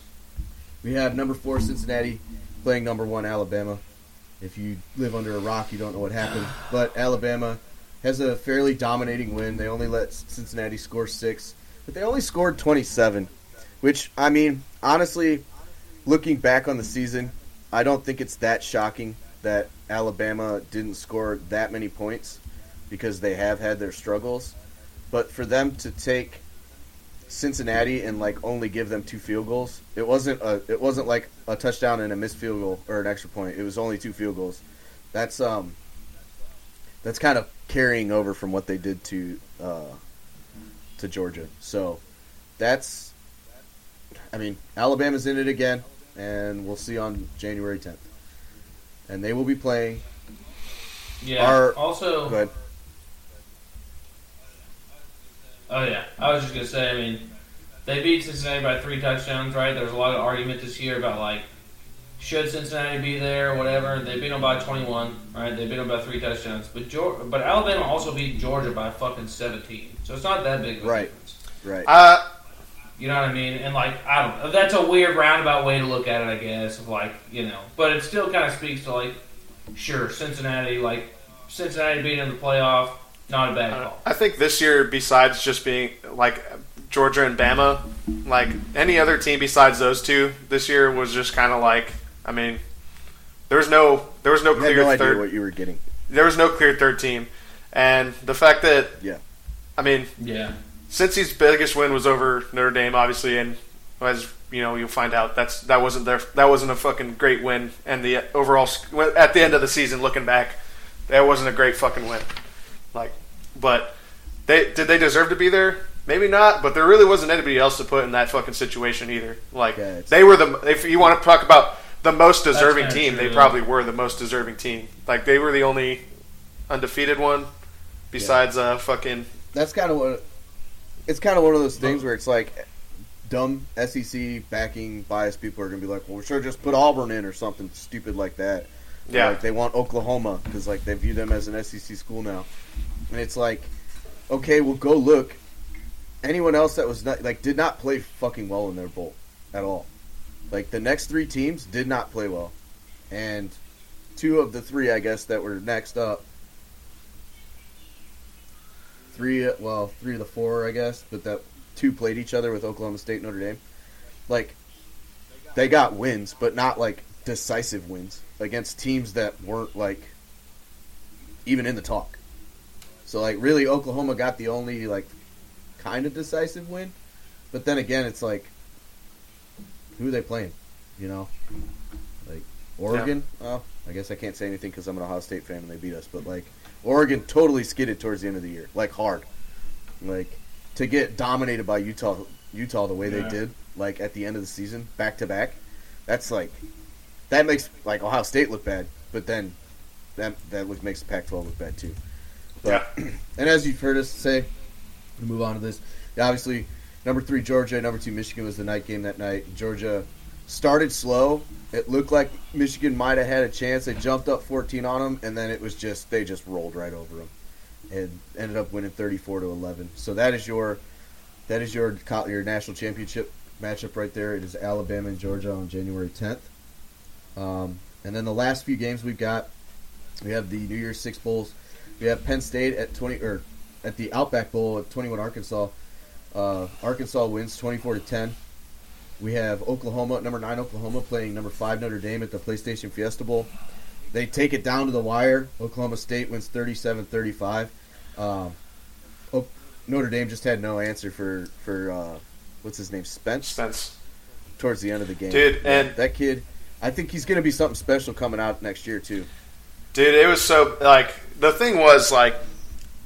We have number 4 Cincinnati playing number 1 Alabama. If you live under a rock, you don't know what happened. But Alabama has a fairly dominating win. They only let Cincinnati score 6, but they only scored 27, which, I mean, honestly, looking back on the season, I don't think it's that shocking that Alabama didn't score that many points because they have had their struggles. But for them to take Cincinnati and like only give them 2 field goals, it wasn't like a touchdown and a missed field goal or an extra point. It was only 2 field goals. That's kind of carrying over from what they did to Georgia. So that's, I mean, Alabama's in it again, and we'll see on January 10th, and they will be playing. Yeah. Also. Go ahead. Oh, yeah. I was just going to say, I mean, they beat Cincinnati by 3 touchdowns, right? There was a lot of argument this year about, like, should Cincinnati be there, whatever. They beat them by 21, right? They beat them by 3 touchdowns. But Alabama also beat Georgia by fucking 17. So it's not that big of a difference. Right. You know what I mean? And, like, I don't know. That's a weird roundabout way to look at it, I guess, of, like, you know. But it still kind of speaks to, like, sure, Cincinnati being in the playoff, not a bad call. I think this year, besides just being like Georgia and Bama, like any other team besides those two, this year was just kind of like, I mean, there was no clear third. I had no idea what you were getting. There was no clear third team, and the fact that Cincy's biggest win was over Notre Dame, obviously, and as you know, you'll find out that wasn't a fucking great win, and the overall at the end of the season, looking back, that wasn't a great fucking win. Like, but did they deserve to be there? Maybe not, but there really wasn't anybody else to put in that fucking situation either. Like, they were if you want to talk about the most deserving team, they probably were the most deserving team. Like, they were the only undefeated one besides fucking. That's kind of what it's kind of one of those things where it's like dumb SEC backing biased people are gonna be like, well, we should just put Auburn in or something stupid like that. Yeah, like they want Oklahoma because like they view them as an SEC school now. And it's like, okay, well, go look. Anyone else that was did not play fucking well in their bowl at all. Like, the next 3 teams did not play well. And 2 of the 3, I guess, that were next up. 3 of the 4, I guess, but that 2 played each other with Oklahoma State and Notre Dame. Like, they got wins, but not, like, decisive wins against teams that weren't, like, even in the talk. So, like, really, Oklahoma got the only, like, kind of decisive win. But then again, it's like, who are they playing? You know? Like, Oregon? Yeah. Oh, I guess I can't say anything because I'm an Ohio State fan and they beat us. But, like, Oregon totally skidded towards the end of the year. Like, hard. Like, to get dominated by Utah the way they did, like, at the end of the season, back-to-back, that's, like, that makes, like, Ohio State look bad. But then that makes the Pac-12 look bad, too. But, and as you've heard us say, we move on to this. Obviously, number 3 Georgia, number 2 Michigan was the night game that night. Georgia started slow. It looked like Michigan might have had a chance. They jumped up 14 on them, and then it was just they just rolled right over them, and ended up winning 34-11. So that is your national championship matchup right there. It is Alabama and Georgia on January 10th. And then the last few games we've got, we have the New Year's Six Bowls. We have Penn State at the Outback Bowl at 21 Arkansas. Arkansas wins 24-10. We have Oklahoma, number 9 Oklahoma, playing number 5 Notre Dame at the PlayStation Fiesta Bowl. They take it down to the wire. Oklahoma State wins 37-35. Notre Dame just had no answer for what's his name, Spence towards the end of the game. Dude, yeah, and that kid, I think he's going to be something special coming out next year too. Dude, it was so, like, the thing was, like,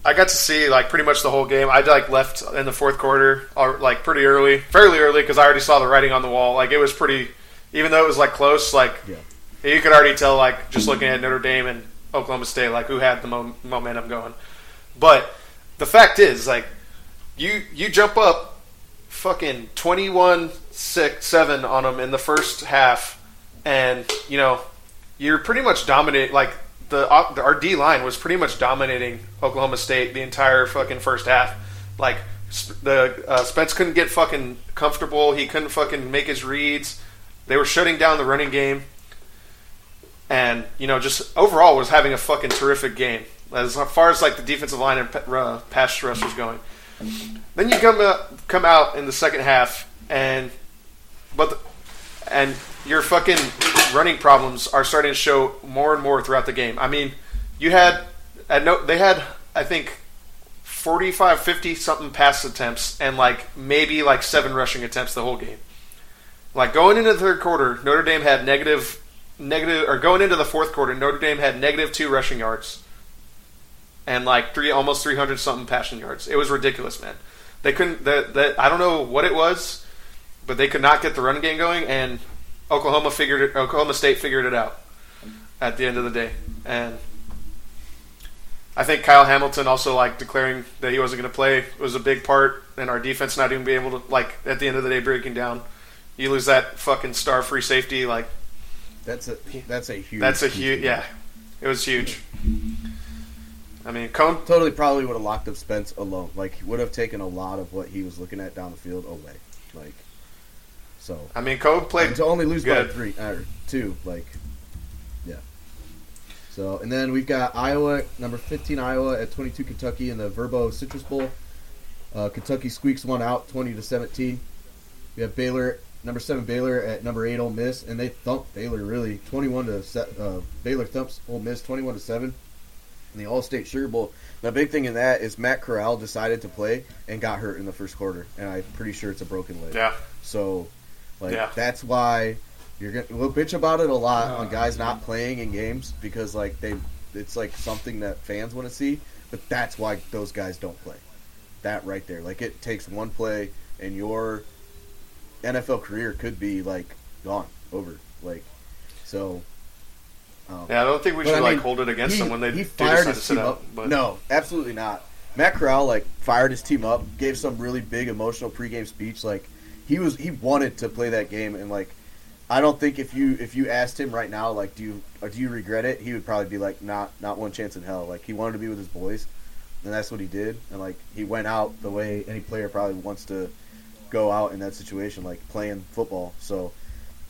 I got to see, like, pretty much the whole game. I, like, left in the fourth quarter, or, like, pretty early, fairly early, because I already saw the writing on the wall. Like, it was pretty, even though it was, like, close, like, yeah, you could already tell, like, just looking at Notre Dame and Oklahoma State, like, who had the momentum going. But the fact is, like, you jump up fucking 21-7 on them in the first half, and, you know, you're pretty much dominant, like, our D line was pretty much dominating Oklahoma State the entire fucking first half. Like, Spence couldn't get fucking comfortable. He couldn't fucking make his reads. They were shutting down the running game. And, you know, just overall was having a fucking terrific game as far as, like, the defensive line and pass rushers going. Then you come out in the second half, and your fucking running problems are starting to show more and more throughout the game. I mean, they had I think 45, 50 something pass attempts and like maybe like 7 rushing attempts the whole game. Like going into the third quarter, Notre Dame had going into the fourth quarter, Notre Dame had -2 rushing yards and like almost 300 something passing yards. It was ridiculous, man. They couldn't. I don't know what it was, but they could not get the run game going, and Oklahoma State figured it out at the end of the day. And I think Kyle Hamilton also, like, declaring that he wasn't going to play was a big part in our defense not even being able to, like, at the end of the day, breaking down. You lose that fucking star free safety, like, that's a huge yeah, it was huge. I mean, Cone totally probably would have locked up Spence alone. Like, he would have taken a lot of what he was looking at down the field away. Like, so, I mean, Cole played to only lose good by 3 or 2, like, yeah. So, and then we've got Iowa, number 15 Iowa at 22 Kentucky in the Verbo Citrus Bowl. Kentucky squeaks one out, 20-17. We have Baylor, number 7 Baylor at number 8 Ole Miss, and they thump Baylor really Baylor thumps Ole Miss 21-7 in the All-State Sugar Bowl. The big thing in that is Matt Corral decided to play and got hurt in the first quarter, and I'm pretty sure it's a broken leg. Yeah. So, like, yeah, that's why we'll bitch about it a lot on guys not playing in games because, like, it's, like, something that fans want to see, but that's why those guys don't play. That right there. Like, it takes one play, and your NFL career could be, like, gone, over. Like, so... yeah, I don't think we should, like, hold it against them when they decide to sit out. No, absolutely not. Matt Corral, like, fired his team up, gave some really big emotional pregame speech, like, He wanted to play that game, and, like, I don't think if you asked him right now, like, do you regret it, he would probably be like, not one chance in hell. Like, he wanted to be with his boys, and that's what he did. And, like, he went out the way any player probably wants to go out in that situation, like, playing football. So,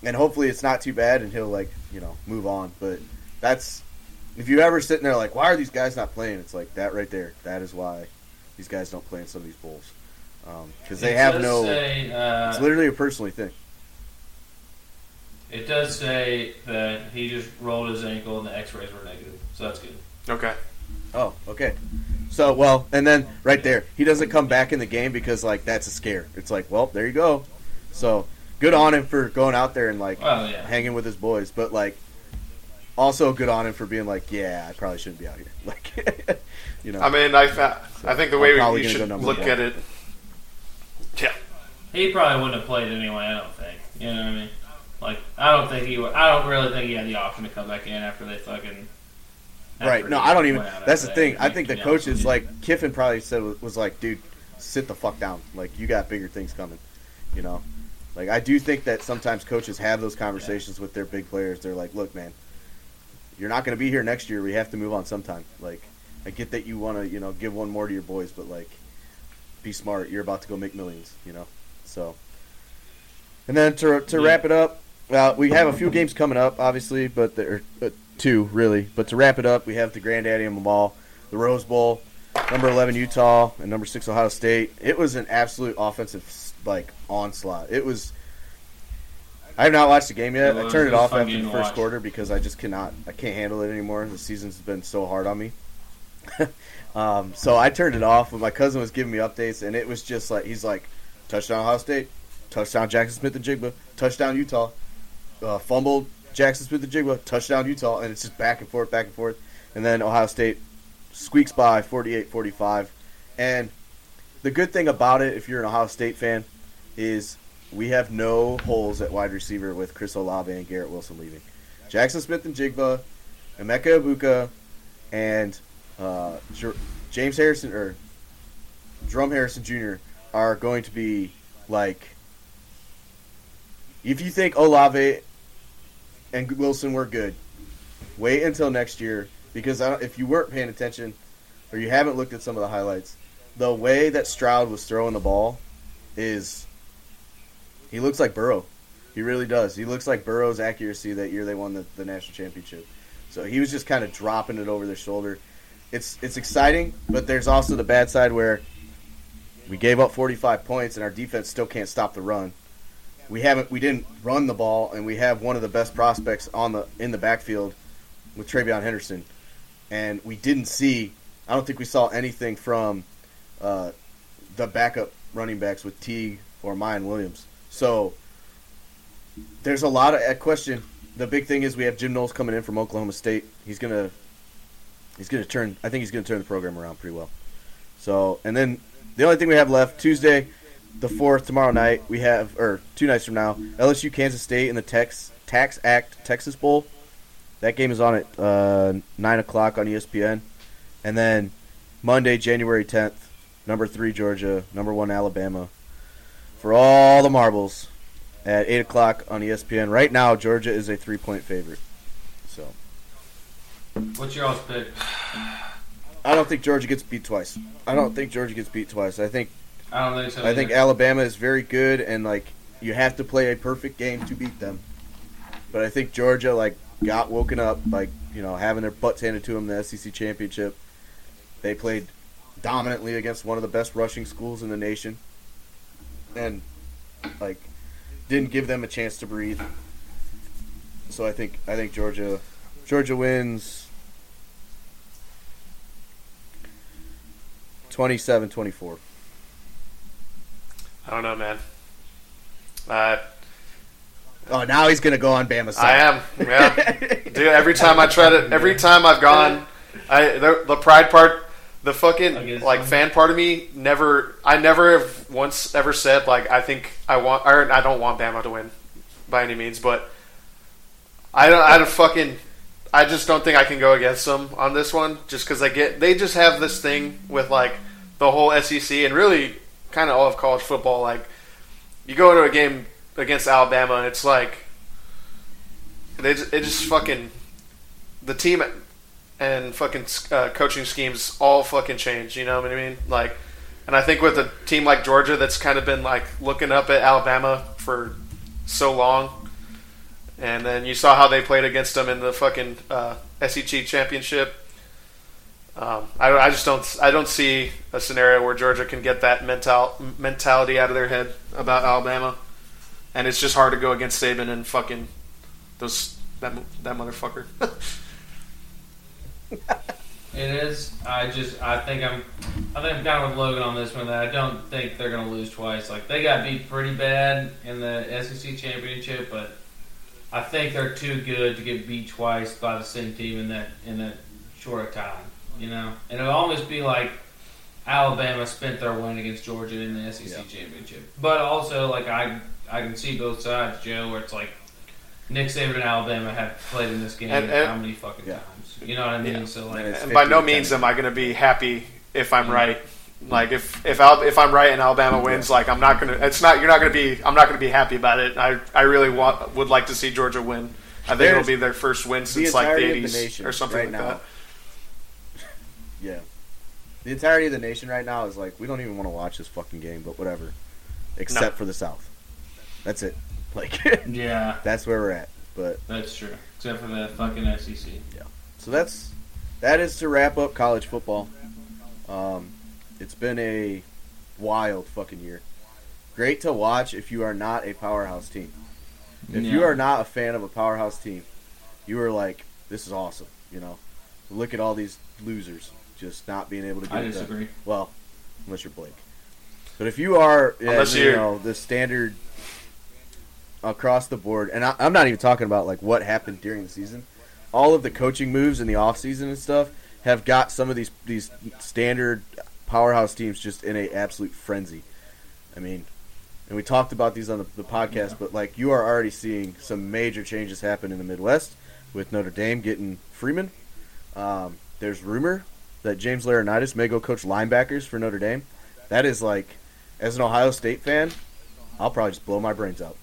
and hopefully it's not too bad, and he'll, like, you know, move on. But that's, if you ever sitting there like, why are these guys not playing? It's like that right there. That is why these guys don't play in some of these bowls. Because they have no... Say, it's literally a personal thing. It does say that he just rolled his ankle and the x-rays were negative. So that's good. Okay. Oh, okay. So, well, and then right there, he doesn't come back in the game because, like, that's a scare. It's like, well, there you go. So, good on him for going out there and, like, hanging with his boys. But, like, also good on him for being like, yeah, I probably shouldn't be out here. Like, you know. I mean, I think the way we should look at it... Yeah. He probably wouldn't have played anyway, I don't think. You know what I mean? Like, I don't really think he had the option to come back in after they fucking... Right. No, I don't even... That's the thing. I think the coaches, like, Kiffin probably said, was like, dude, sit the fuck down. Like, you got bigger things coming. You know? Like, I do think that sometimes coaches have those conversations with their big players. They're like, look, man, you're not going to be here next year. We have to move on sometime. Like, I get that you want to, you know, give one more to your boys, but, like, be smart. You're about to go make millions, you know. So, and then to wrap it up, we have a few games coming up, obviously, but there are 2 really. But to wrap it up, we have the granddaddy of them all, the Rose Bowl. number 11 Utah, and number 6 Ohio State. It was an absolute offensive onslaught. It was. I have not watched the game yet. I turned it off after the first quarter because I just cannot. I can't handle it anymore. The season's been so hard on me. So I turned it off, but my cousin was giving me updates, and it was just like he's like, touchdown Ohio State, touchdown Jackson Smith-Njigba, touchdown Utah, fumbled Jackson Smith-Njigba, touchdown Utah, and it's just back and forth, and then Ohio State squeaks by 48-45. And the good thing about it, if you're an Ohio State fan, is we have no holes at wide receiver with Chris Olave and Garrett Wilson leaving. Jackson Smith-Njigba, Emeka Ibuka, and James Harrison or Drum Harrison Jr. are going to be like, if you think Olave and Wilson were good, wait until next year, because if you weren't paying attention or you haven't looked at some of the highlights, the way that Stroud was throwing the ball is he looks like Burrow. He really does. He looks like Burrow's accuracy that year they won the national championship. So he was just kind of dropping it over their shoulder. It's exciting, but there's also the bad side where we gave up 45 points and our defense still can't stop the run. We didn't run the ball, and we have one of the best prospects in the backfield with Travion Henderson, and we didn't see. I don't think we saw anything from the backup running backs with Teague or Mayan Williams. So there's a lot of question. The big thing is we have Jim Knowles coming in from Oklahoma State. I think he's going to turn the program around pretty well. So, and then the only thing we have left, Tuesday the 4th, tomorrow night, we have, or 2 nights from now, LSU, Kansas State in the Tax Act Texas Bowl. That game is on at 9 o'clock on ESPN. And then Monday, January 10th, number 3 Georgia, number 1 Alabama. For all the marbles at 8 o'clock on ESPN. Right now, Georgia is a 3-point favorite. So. What's your all's pick? I don't think Georgia gets beat twice. I don't think so. I think Alabama is very good, and like you have to play a perfect game to beat them. But I think Georgia got woken up by having their butts handed to them in the SEC championship. They played dominantly against one of the best rushing schools in the nation, and didn't give them a chance to breathe. So I think Georgia wins 27-24. I don't know, man. Now he's gonna go on Bama's side. I am, yeah, dude. Every time I've gone, the pride part, the fucking fan part of me never. I never have once ever said I think I want or I don't want Bama to win by any means, but I just don't think I can go against them on this one, just because they just have this thing with the whole SEC and really kind of all of college football. You go into a game against Alabama, and it's the team and fucking coaching schemes all fucking change. You know what I mean? And I think with a team like Georgia that's kind of been looking up at Alabama for so long. And then you saw how they played against them in the fucking SEC championship. I don't see a scenario where Georgia can get that mentality out of their head about Alabama. And it's just hard to go against Saban and fucking that motherfucker. It is. I think I'm down with Logan on this one. That I don't think they're gonna lose twice. They got beat pretty bad in the SEC championship, but. I think they're too good to get beat twice by the same team in that short time, And it'll always be like Alabama spent their win against Georgia in the SEC championship. But also, I can see both sides, Joe, where it's Nick Saban and Alabama have played in this game and how many fucking times? You know what I mean? Yeah. So and by no means am I going to be happy if I'm right. If I'm right and Alabama wins, I'm not gonna. It's not. You're not gonna be. I'm not gonna be happy about it. I really would like to see Georgia win. I think it'll be their first win since the 80s or something right now. Yeah, the entirety of the nation right now is we don't even want to watch this fucking game, but whatever, except for the South. That's it. Yeah, that's where we're at. But that's true, except for the fucking SEC. Yeah. So that is to wrap up college football. It's been a wild fucking year. Great to watch if you are not a powerhouse team. If you are not a fan of a powerhouse team, you are like, this is awesome, you know. Look at all these losers just not being able to get it done. I disagree. Well, unless you're Blake. But if you are, you know, the standard across the board, and I'm not even talking about, like, what happened during the season. All of the coaching moves in the offseason and stuff have got some of these standard powerhouse teams just in an absolute frenzy. I mean, and we talked about these on the podcast, but, like, you are already seeing some major changes happen in the Midwest with Notre Dame getting Freeman. There's rumor that James Laurinaitis may go coach linebackers for Notre Dame. That is, like, as an Ohio State fan, I'll probably just blow my brains out.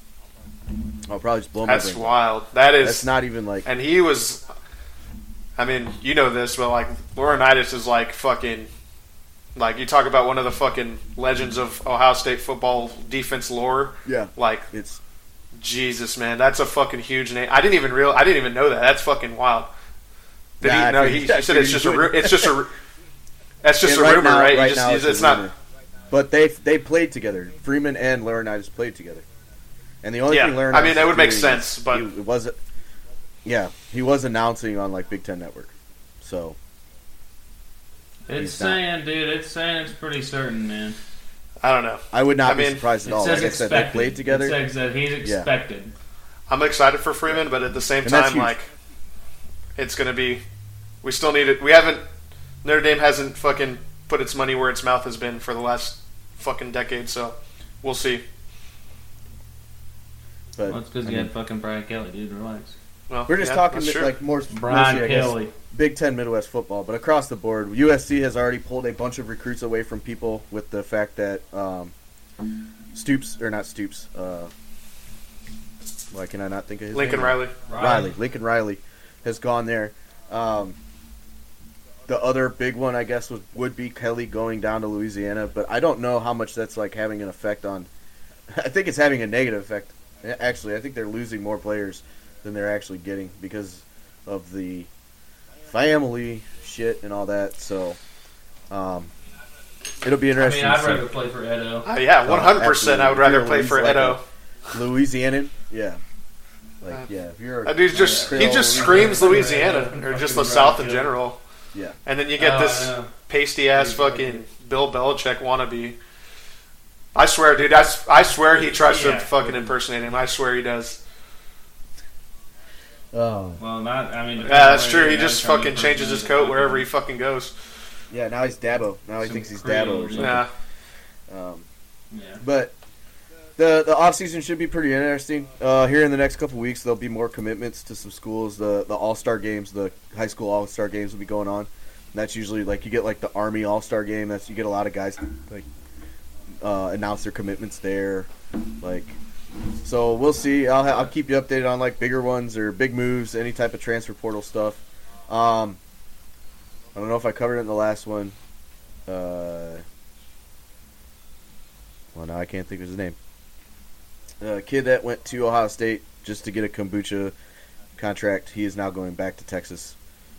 That's wild. That is. That's not even like. And he was. I mean, you know this, but like Laurinaitis is like fucking. Like you talk about one of the fucking legends of Ohio State football defense lore. Yeah. Like it's. Jesus, man, that's a fucking huge name. I didn't even know that. That's fucking wild. He said it's just a. It's just a. That's just a right rumor, now, right? Right, just, it's not. Rumor. But they played together. Freeman and Laurinaitis played together. And the only thing Laurinaitis, I mean, that would make sense, but he was announcing on like Big Ten Network, so it's saying it's pretty certain, man. I don't know. I would not be surprised at all. Like I said, they played together. It says he's expected. Yeah. I'm excited for Freeman, but at the same time, like it's going to be. We still need it. Notre Dame hasn't fucking put its money where its mouth has been for the last fucking decade, so we'll see. But, well, it's because you had fucking Brian Kelly, dude. Relax. Well, we're just talking like more Brian Kelly, Big Ten Midwest football, but across the board, USC has already pulled a bunch of recruits away from people with the fact that Stoops. Why can I not think of his name? Riley. Lincoln Riley has gone there. The other big one, I guess, would be Kelly going down to Louisiana, but I don't know how much that's like having an effect on. I think it's having a negative effect. Actually, I think they're losing more players than they're actually getting because of the family shit and all that. So, it'll be interesting. I mean, I'd rather play for Edo. 100%. I would rather play for Edo. Louisianan, yeah. Like, yeah. If you're he just screams Louisiana or just the South in general. Yeah. And then you get this pasty-ass fucking Bill Belichick wannabe. I swear, dude. I swear he tries to fucking impersonate him. I swear he does. Oh. Well, that's true. He just fucking changes his coat wherever he fucking goes. Yeah, now he's Dabo. Now he thinks he's Dabo or something. Yeah. But the offseason should be pretty interesting. Here in the next couple weeks, there'll be more commitments to some schools. The all-star games, the high school all-star games will be going on. And that's usually, like, you get, like, the Army all-star game. You get a lot of guys, like, announce their commitments there, like. So we'll see. I'll keep you updated on like bigger ones or big moves, any type of transfer portal stuff. I don't know if I covered it in the last one. Well, now I can't think of his name. The kid that went to Ohio State just to get a kombucha contract. He is now going back to Texas,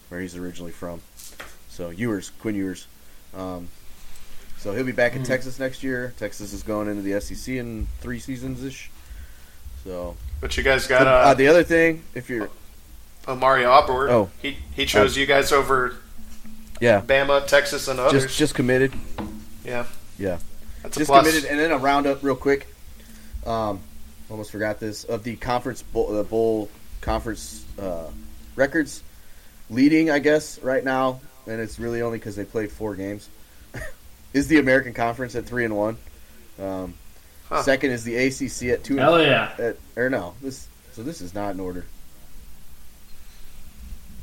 where he's originally from. So Quinn Ewers. So he'll be back in Texas next year. Texas is going into the SEC in 3 seasons-ish. So, but you guys got the other thing, if you're Omari Auburn, he chose you guys over Bama, Texas, and others. Just committed. Yeah. That's just a plus. Committed, and then a roundup real quick. Almost forgot this of the conference bowl conference records, leading I guess right now, and it's really only because they played 4 games. Is the American Conference at 3-1. Second is the ACC at 2-1. Hell yeah. This is not in order.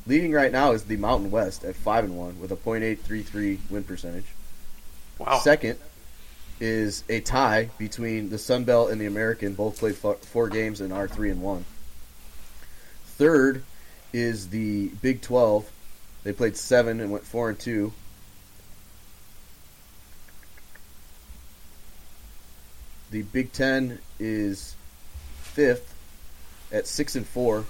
Leading right now is the Mountain West at 5-1 with a .833 win percentage. Wow. Second is a tie between the Sun Belt and the American. Both played 4 games and are 3-1. Third is the Big 12. They played 7 and went 4-2. The Big Ten is 5th at 6-4.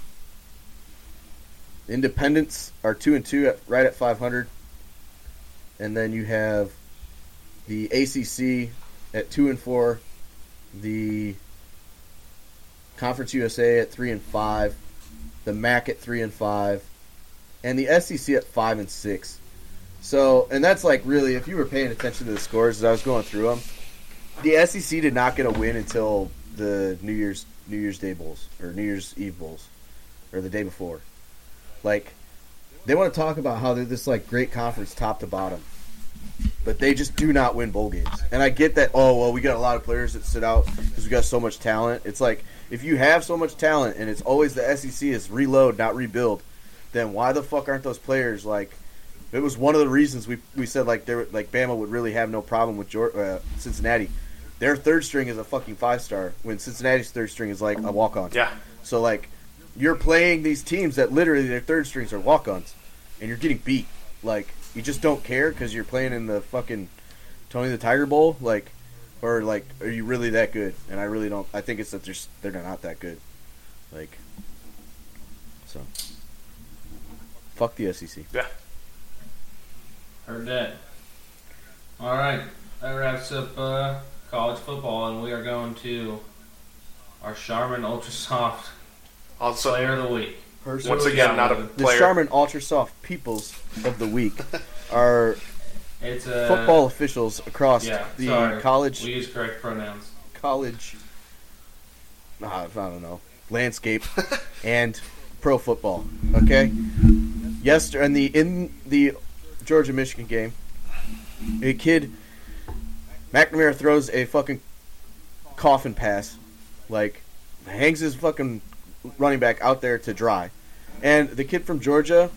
Independents are 2-2 right at .500. and then you have the ACC at 2-4, the Conference USA at 3-5, the MAC at 3-5, and the SEC at 5-6. So, and that's like really, if you were paying attention to the scores as I was going through them, the SEC did not get a win until the New Year's Day Bowls or New Year's Eve Bowls or the day before. Like, they want to talk about how they're this like great conference top to bottom, but they just do not win bowl games. And I get that, oh, well, we got a lot of players that sit out because we got so much talent. It's like, if you have so much talent and it's always the SEC is reload, not rebuild, then why the fuck aren't those players like – it was one of the reasons we said like there like Bama would really have no problem with Cincinnati. Their third string is a fucking five-star when Cincinnati's third string is like a walk-on. Yeah. So like you're playing these teams that literally their third strings are walk-ons and you're getting beat. Like you just don't care because you're playing in the fucking Tony the Tiger Bowl like – or like, are you really that good? And I really don't. I think it's that they're not that good. Like, so fuck the SEC. Yeah, heard that. All right, that wraps up college football, and we are going to our Charmin Ultra Soft also, Player of the Week. Once again, not a player. The Charmin Ultra Soft Peoples of the Week are. It's football officials across the college. We use correct pronouns. College, I don't know, landscape, and pro football. Okay. Yesterday, in the Georgia-Michigan game, a kid, McNamara throws a fucking coffin pass, like hangs his fucking running back out there to dry, and the kid from Georgia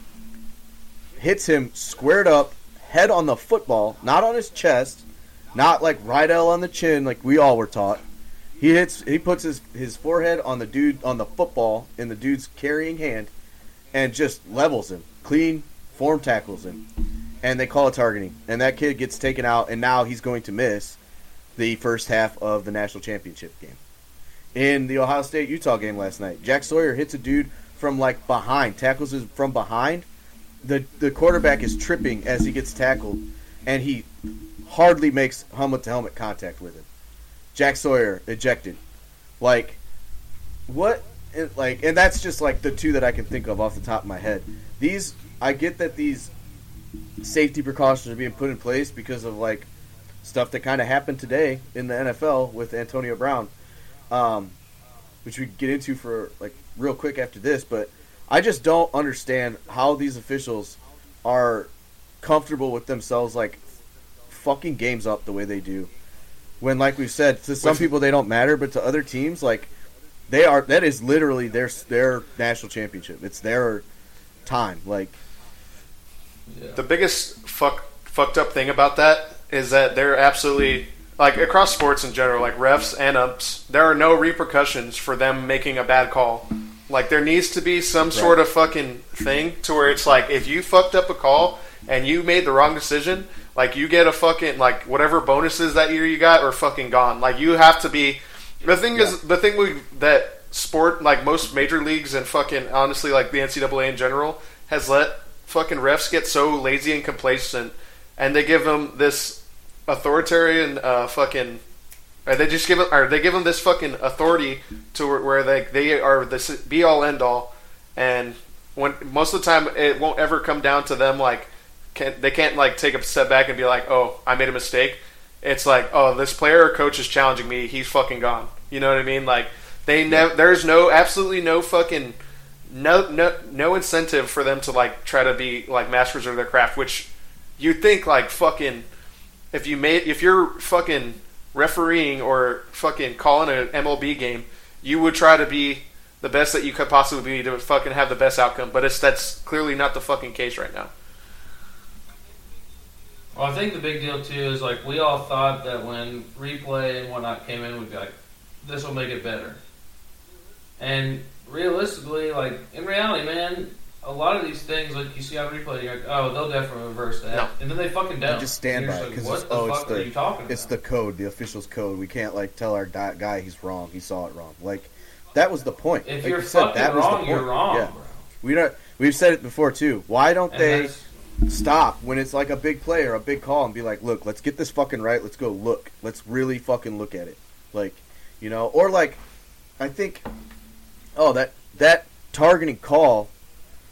hits him squared up. Head on the football, not on his chest, not like Rydell on the chin like we all were taught. He puts his forehead on the dude on the football in the dude's carrying hand and just levels him. Clean form tackles him. And they call it targeting. And that kid gets taken out and now he's going to miss the first half of the national championship game. In the Ohio State-Utah game last night, Jack Sawyer hits a dude from like behind, tackles him from behind. The quarterback is tripping as he gets tackled, and he hardly makes helmet-to-helmet contact with him. Jack Sawyer ejected. Like, what? Like, and that's just, like, the two that I can think of off the top of my head. These, I get that these safety precautions are being put in place because of, like, stuff that kind of happened today in the NFL with Antonio Brown, which we get into for, like, real quick after this, but I just don't understand how these officials are comfortable with themselves, like, fucking games up the way they do. When, like we've said, to some people they don't matter, but to other teams, like, they are. That is literally their national championship. It's their time. Like, yeah. The biggest fucked up thing about that is that they're absolutely, like, across sports in general, like refs and umps, there are no repercussions for them making a bad call. Like, there needs to be some sort of fucking thing to where it's like, if you fucked up a call and you made the wrong decision, like, you get a fucking, like, whatever bonuses that year you got are fucking gone. Like, you have to be... The thing that sport, like, most major leagues and fucking, honestly, like, the NCAA in general, has let fucking refs get so lazy and complacent, and they give them this authoritarian fucking... They give them this fucking authority to where they are the be all end all, and when most of the time it won't ever come down to them they can't like take a step back and be like, oh, I made a mistake. It's like, oh, this player or coach is challenging me, he's fucking gone. You know what I mean? Like, they there's no incentive for them to like try to be like masters of their craft, which you'd think like fucking if you're fucking refereeing or fucking calling an MLB game, you would try to be the best that you could possibly be to fucking have the best outcome, but that's clearly not the fucking case right now. Well, I think the big deal too is like we all thought that when replay and whatnot came in, we'd be like, this will make it better. And realistically, like in reality, man, a lot of these things, like you see on replay, you're like, oh, they'll definitely reverse that. No. And then they fucking don't. You just stand by it. Like, what the fuck are you talking about? It's the code, the official's code. We can't, like, tell our guy he's wrong. He saw it wrong. Like, that was the point. If like you're fucking wrong, you're wrong, bro. We've said it before, too. Why don't they stop when it's like a big play or a big call and be like, look, let's get this fucking right. Let's go look. Let's really fucking look at it. Like, you know, or like, I think, oh, that targeting call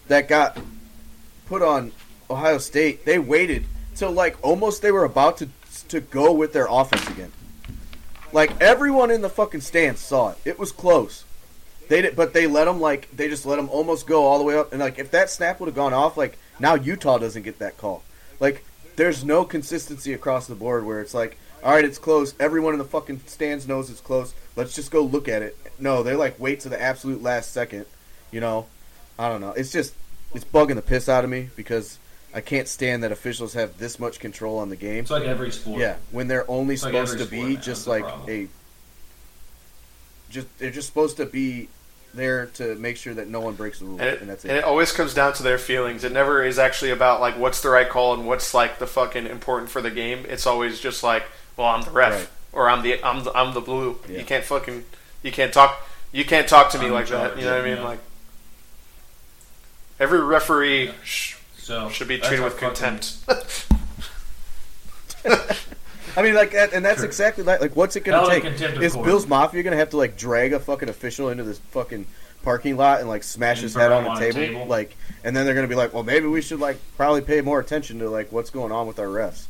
that got put on Ohio State, they waited till like almost they were about to go with their offense again. Like, everyone in the fucking stands saw it. It was close. They did, but they let them, like, they just let them almost go all the way up. And, like, if that snap would have gone off, like, now Utah doesn't get that call. Like, there's no consistency across the board where it's like, all right, it's close. Everyone in the fucking stands knows it's close. Let's just go look at it. No, they, like, wait to the absolute last second, you know. I don't know. It's just, it's bugging the piss out of me because I can't stand that officials have this much control on the game. It's like every sport. Yeah, when they're only supposed to be just like a – they're just supposed to be – there to make sure that no one breaks the rules, and that's it. And it always comes down to their feelings. It never is actually about, like, what's the right call and what's, like, the fucking important for the game. It's always just like, well, I'm the ref, right, or I'm the blue. Yeah. You can't fucking, you can't talk to me like that. You know what I mean? Yeah. Like, every referee should be treated with contempt. I mean, like, and that's true. Exactly like, what's it going to take? Is Bill's Mafia going to have to, like, drag a fucking official into this fucking parking lot and, like, smash his head on the table? Like, and then they're going to be like, well, maybe we should, like, probably pay more attention to, like, what's going on with our refs.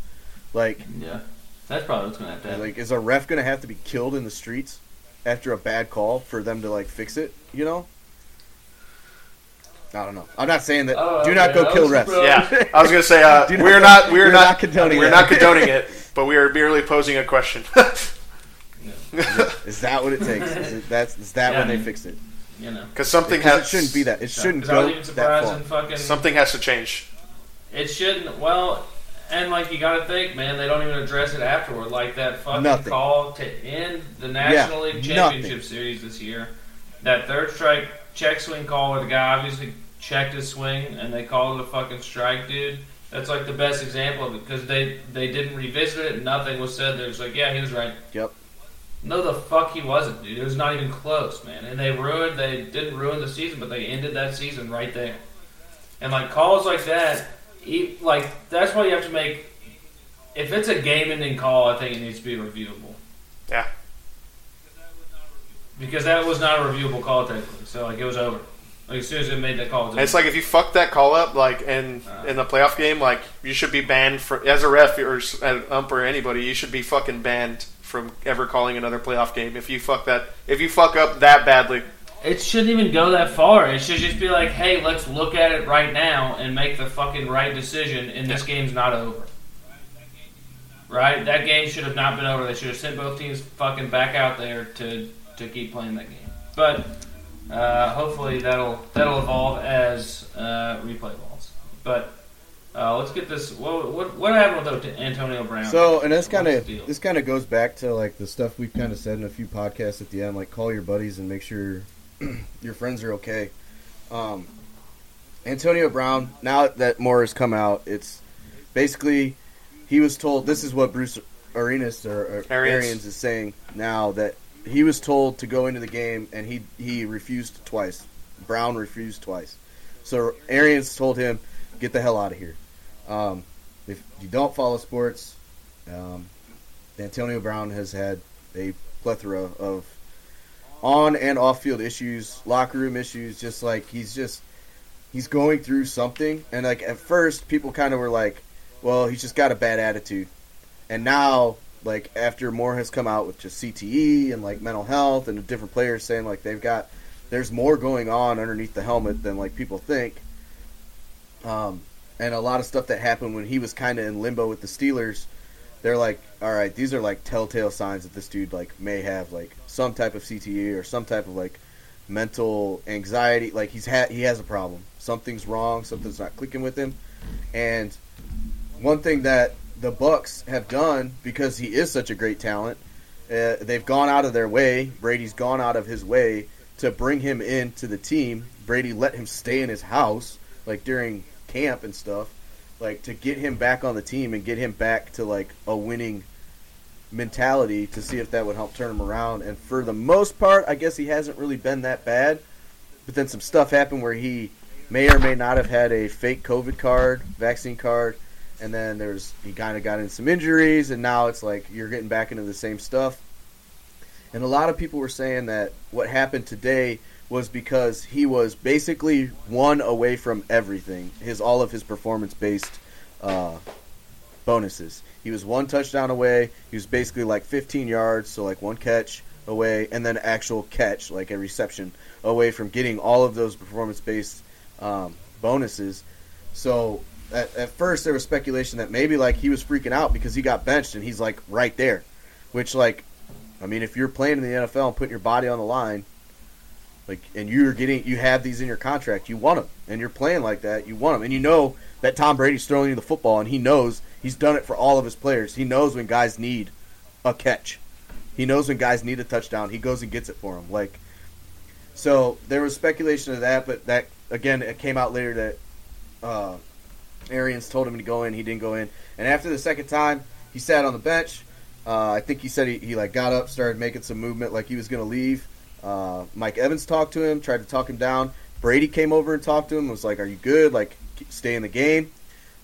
Like, yeah, that's probably what's going to have to happen. Like, is a ref going to have to be killed in the streets after a bad call for them to, like, fix it, you know? I don't know. I'm not saying that. Do not go kill refs. Yeah, I was going to say we're not condoning it, but we are merely posing a question. Is that what it takes? Is that when they fix it? You know, because it shouldn't be that. It shouldn't go that far. Something has to change. It shouldn't. Well, and like you got to think, man, they don't even address it afterward. Like that fucking call to end the National League Championship Series this year. That third strike. Check swing call where the guy obviously checked his swing and they called it a fucking strike, dude. That's like the best example of it because they didn't revisit it and nothing was said. They're just like, yeah, he was right. Yep. No, the fuck he wasn't, dude. It was not even close, man. And they didn't ruin the season, but they ended that season right there. And like calls like that, that's why you have to make. If it's a game-ending call, I think it needs to be reviewable. Yeah. Because that was not a reviewable call technically, so like it was over. Like as soon as it made that call, it's like if you fuck that call up, like in the playoff game, like you should be banned for as a ref or an ump or anybody. You should be fucking banned from ever calling another playoff game if you fuck that. If you fuck up that badly, it shouldn't even go that far. It should just be like, hey, let's look at it right now and make the fucking right decision. And this game's not over. Right? That game should have not been over. They should have sent both teams fucking back out there to keep playing that game. But hopefully that'll evolve as replay balls. But let's get this. What happened with Antonio Brown? So, and this kind of goes back to like the stuff we've kind of said in a few podcasts at the end, like call your buddies and make sure your friends are okay. Antonio Brown, now that more has come out, it's basically he was told, this is what Bruce Arians is saying now, that he was told to go into the game, and he refused twice. Brown refused twice. So Arians told him, get the hell out of here. If you don't follow sports, Antonio Brown has had a plethora of on- and off-field issues, locker room issues, just like he's going through something. And like at first, people kind of were like, well, he's just got a bad attitude. And now, like, after more has come out with just CTE and, like, mental health and different players saying, like, there's more going on underneath the helmet than, like, people think. And a lot of stuff that happened when he was kind of in limbo with the Steelers, they're like, all right, these are, like, telltale signs that this dude, like, may have, like, some type of CTE or some type of, like, mental anxiety. Like, he has a problem. Something's wrong. Something's not clicking with him. And one thing that the Bucs have done, because he is such a great talent, they've gone out of their way. Brady's gone out of his way to bring him into the team. Brady let him stay in his house, like during camp and stuff, like to get him back on the team and get him back to like a winning mentality to see if that would help turn him around. And for the most part, I guess he hasn't really been that bad. But then some stuff happened where he may or may not have had a fake COVID card, vaccine card, and then he kind of got in some injuries, and now it's like you're getting back into the same stuff. And a lot of people were saying that what happened today was because he was basically one away from everything, all of his performance-based bonuses. He was one touchdown away. He was basically like 15 yards, so like one catch away, and then actual catch, like a reception, away from getting all of those performance-based bonuses. So at first there was speculation that maybe like he was freaking out because he got benched and he's like right there, which like, I mean, if you're playing in the NFL and putting your body on the line, like, and you have these in your contract, you want them, and you're playing like that, you want them, and you know that Tom Brady's throwing you the football, and he knows he's done it for all of his players. He knows when guys need a catch. He knows when guys need a touchdown. He goes and gets it for them. Like, so there was speculation of that, but that again, it came out later that Arians told him to go in. He didn't go in, and after the second time, he sat on the bench. I think he said he like got up, started making some movement, like he was gonna leave. Mike Evans talked to him, tried to talk him down. Brady came over and talked to him, was like, "Are you good? Like, stay in the game."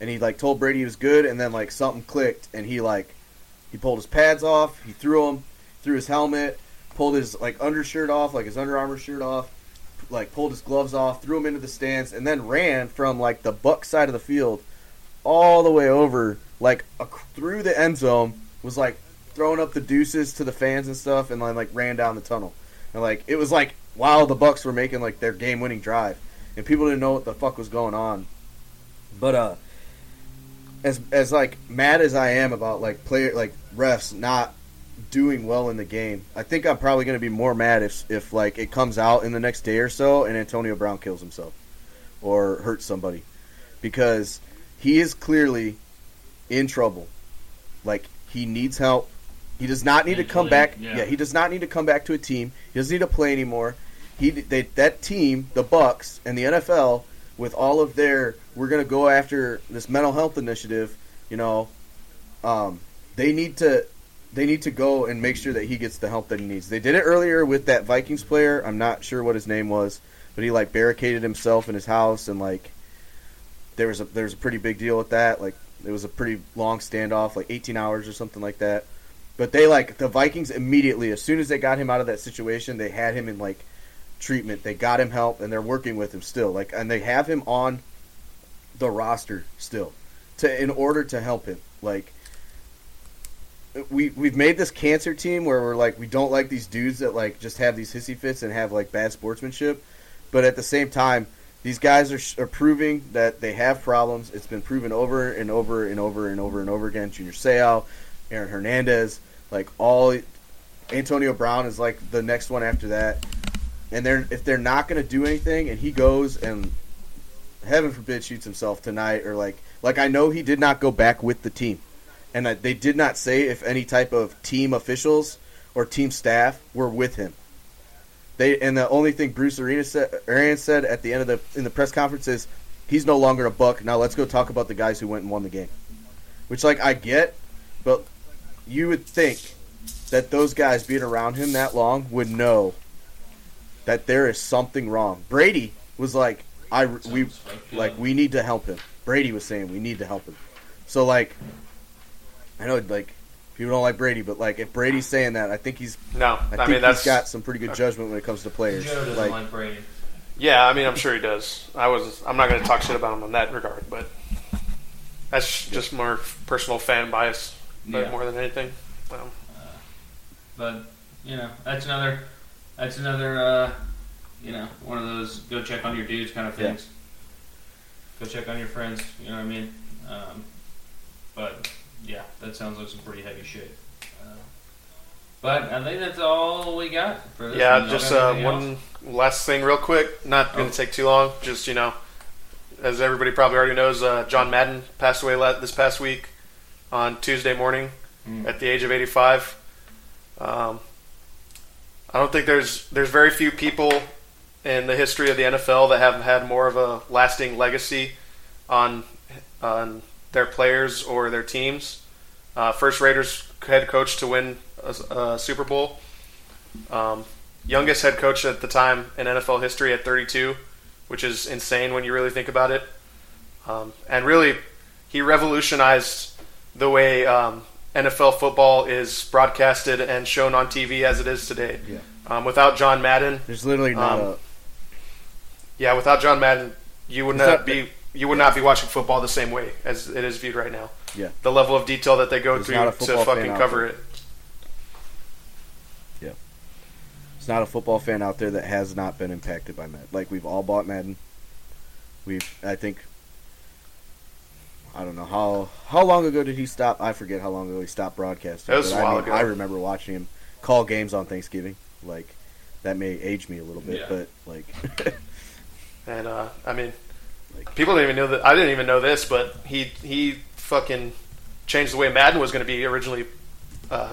And he like told Brady he was good, and then like something clicked, and he pulled his pads off, he threw his helmet, pulled his like undershirt off, like his Under Armour shirt off, like pulled his gloves off, threw him into the stands, and then ran from like the Bucs side of the field all the way over, like through the end zone, was like throwing up the deuces to the fans and stuff, and then like ran down the tunnel. And like it was like while the Bucs were making like their game winning drive, and people didn't know what the fuck was going on. But as like mad as I am about like player like refs not doing well in the game, I think I'm probably going to be more mad if like it comes out in the next day or so and Antonio Brown kills himself or hurts somebody, because he is clearly in trouble. Like, he needs help. He does not need to come back. Yeah, he does not need to come back to a team. He doesn't need to play anymore. That team, the Bucs and the NFL, with all of their "we're going to go after this mental health initiative," you know, they need to go and make sure that he gets the help that he needs. They did it earlier with that Vikings player. I'm not sure what his name was, but he like barricaded himself in his house, and like there was a pretty big deal with that. Like, it was a pretty long standoff, like 18 hours or something like that. But they like the Vikings immediately, as soon as they got him out of that situation, they had him in like treatment. They got him help, and they're working with him still. Like, and they have him on the roster still in order to help him. Like, we've made this cancer team where we're like, we don't like these dudes that like just have these hissy fits and have like bad sportsmanship, but at the same time, these guys are proving that they have problems. It's been proven over and over and over and over and over again. Junior Seau, Aaron Hernandez, like all – Antonio Brown is like the next one after that. And if they're not going to do anything, and he goes and, heaven forbid, shoots himself tonight, or like I know he did not go back with the team. And they did not say if any type of team officials or team staff were with him. And the only thing Bruce Arians said at the end in the press conference is, "He's no longer a Buck. Now let's go talk about the guys who went and won the game." Which, like, I get, but you would think that those guys being around him that long would know that there is something wrong. Brady was like, "We need to help him." Brady was saying, "We need to help him." So, like, I know, like, people don't like Brady, but like if Brady's saying that, I think he's got some pretty good judgment when it comes to players. Joe doesn't like Brady. Yeah, I mean, I'm sure he does. I'm not going to talk shit about him in that regard, but that's just more personal fan bias, more than anything. But you know, that's another you know, one of those go check on your dudes kind of things. Yeah. Go check on your friends. You know what I mean? But. Yeah, that sounds like some pretty heavy shit. But I think that's all we got for this. Yeah, just one last thing real quick. Not going to take too long. Just, you know, as everybody probably already knows, John Madden passed away this past week on Tuesday morning at the age of 85. I don't think there's very few people in the history of the NFL that have had more of a lasting legacy on their players or their teams. First Raiders head coach to win a Super Bowl. Youngest head coach at the time in NFL history at 32, which is insane when you really think about it. And really, he revolutionized the way NFL football is broadcasted and shown on TV as it is today. Yeah. Without John Madden, there's literally not. Without John Madden, you would not be watching football the same way as it is viewed right now. Yeah. The level of detail that they go to fucking cover it. Yeah. It's not a football fan out there that has not been impacted by Madden. Like, we've all bought Madden. I don't know how long ago did he stop? I forget how long ago he stopped broadcasting. It was a while ago. I remember watching him call games on Thanksgiving. Like, that may age me a little bit, but like. And people didn't even know that. I didn't even know this, but he fucking changed the way Madden was going to be originally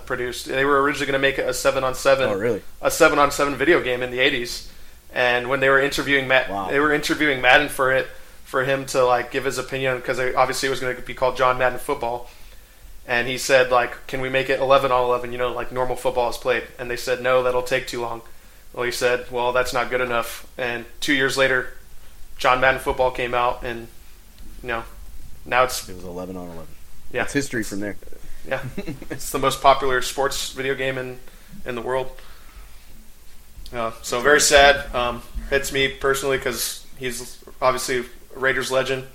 produced. They were originally going to make a 7-on-7. Oh, really? A 7-on-7 video game in the 80s, and when they were interviewing Madden for it. For him to, like, give his opinion, because obviously it was going to be called John Madden Football. And he said, like, can we make it 11-on-11, you know, like normal football is played? And they said, no, that'll take too long. Well, he said, well, that's not good enough. And 2 years later, John Madden Football came out, and, you know, now it was 11-on-11. Yeah. It's history from there. Yeah. It's the most popular sports video game in the world. So very sad. Hits me personally because he's obviously – Raiders legend,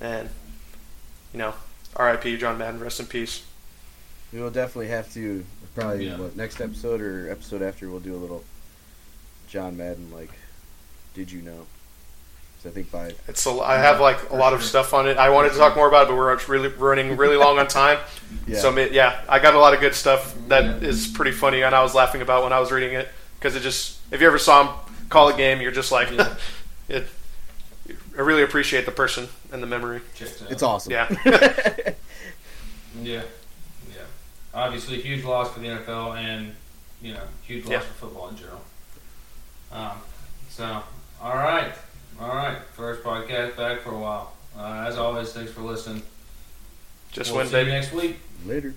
and, you know, R.I.P. John Madden, rest in peace. We will definitely have to next episode or episode after, we'll do a little John Madden, like, did you know? So I think I have, like, a lot of stuff on it. I wanted to talk more about it, but we're really running really long on time. Yeah. So I got a lot of good stuff that is pretty funny, and I was laughing about when I was reading it because it just, if you ever saw him call a game, you're just like, I really appreciate the person and the memory. It's awesome. Yeah. Yeah. Yeah. Obviously, huge loss for the NFL and, you know, huge loss for football in general. All right. First podcast back for a while. As always, thanks for listening. We'll see you next week. Later.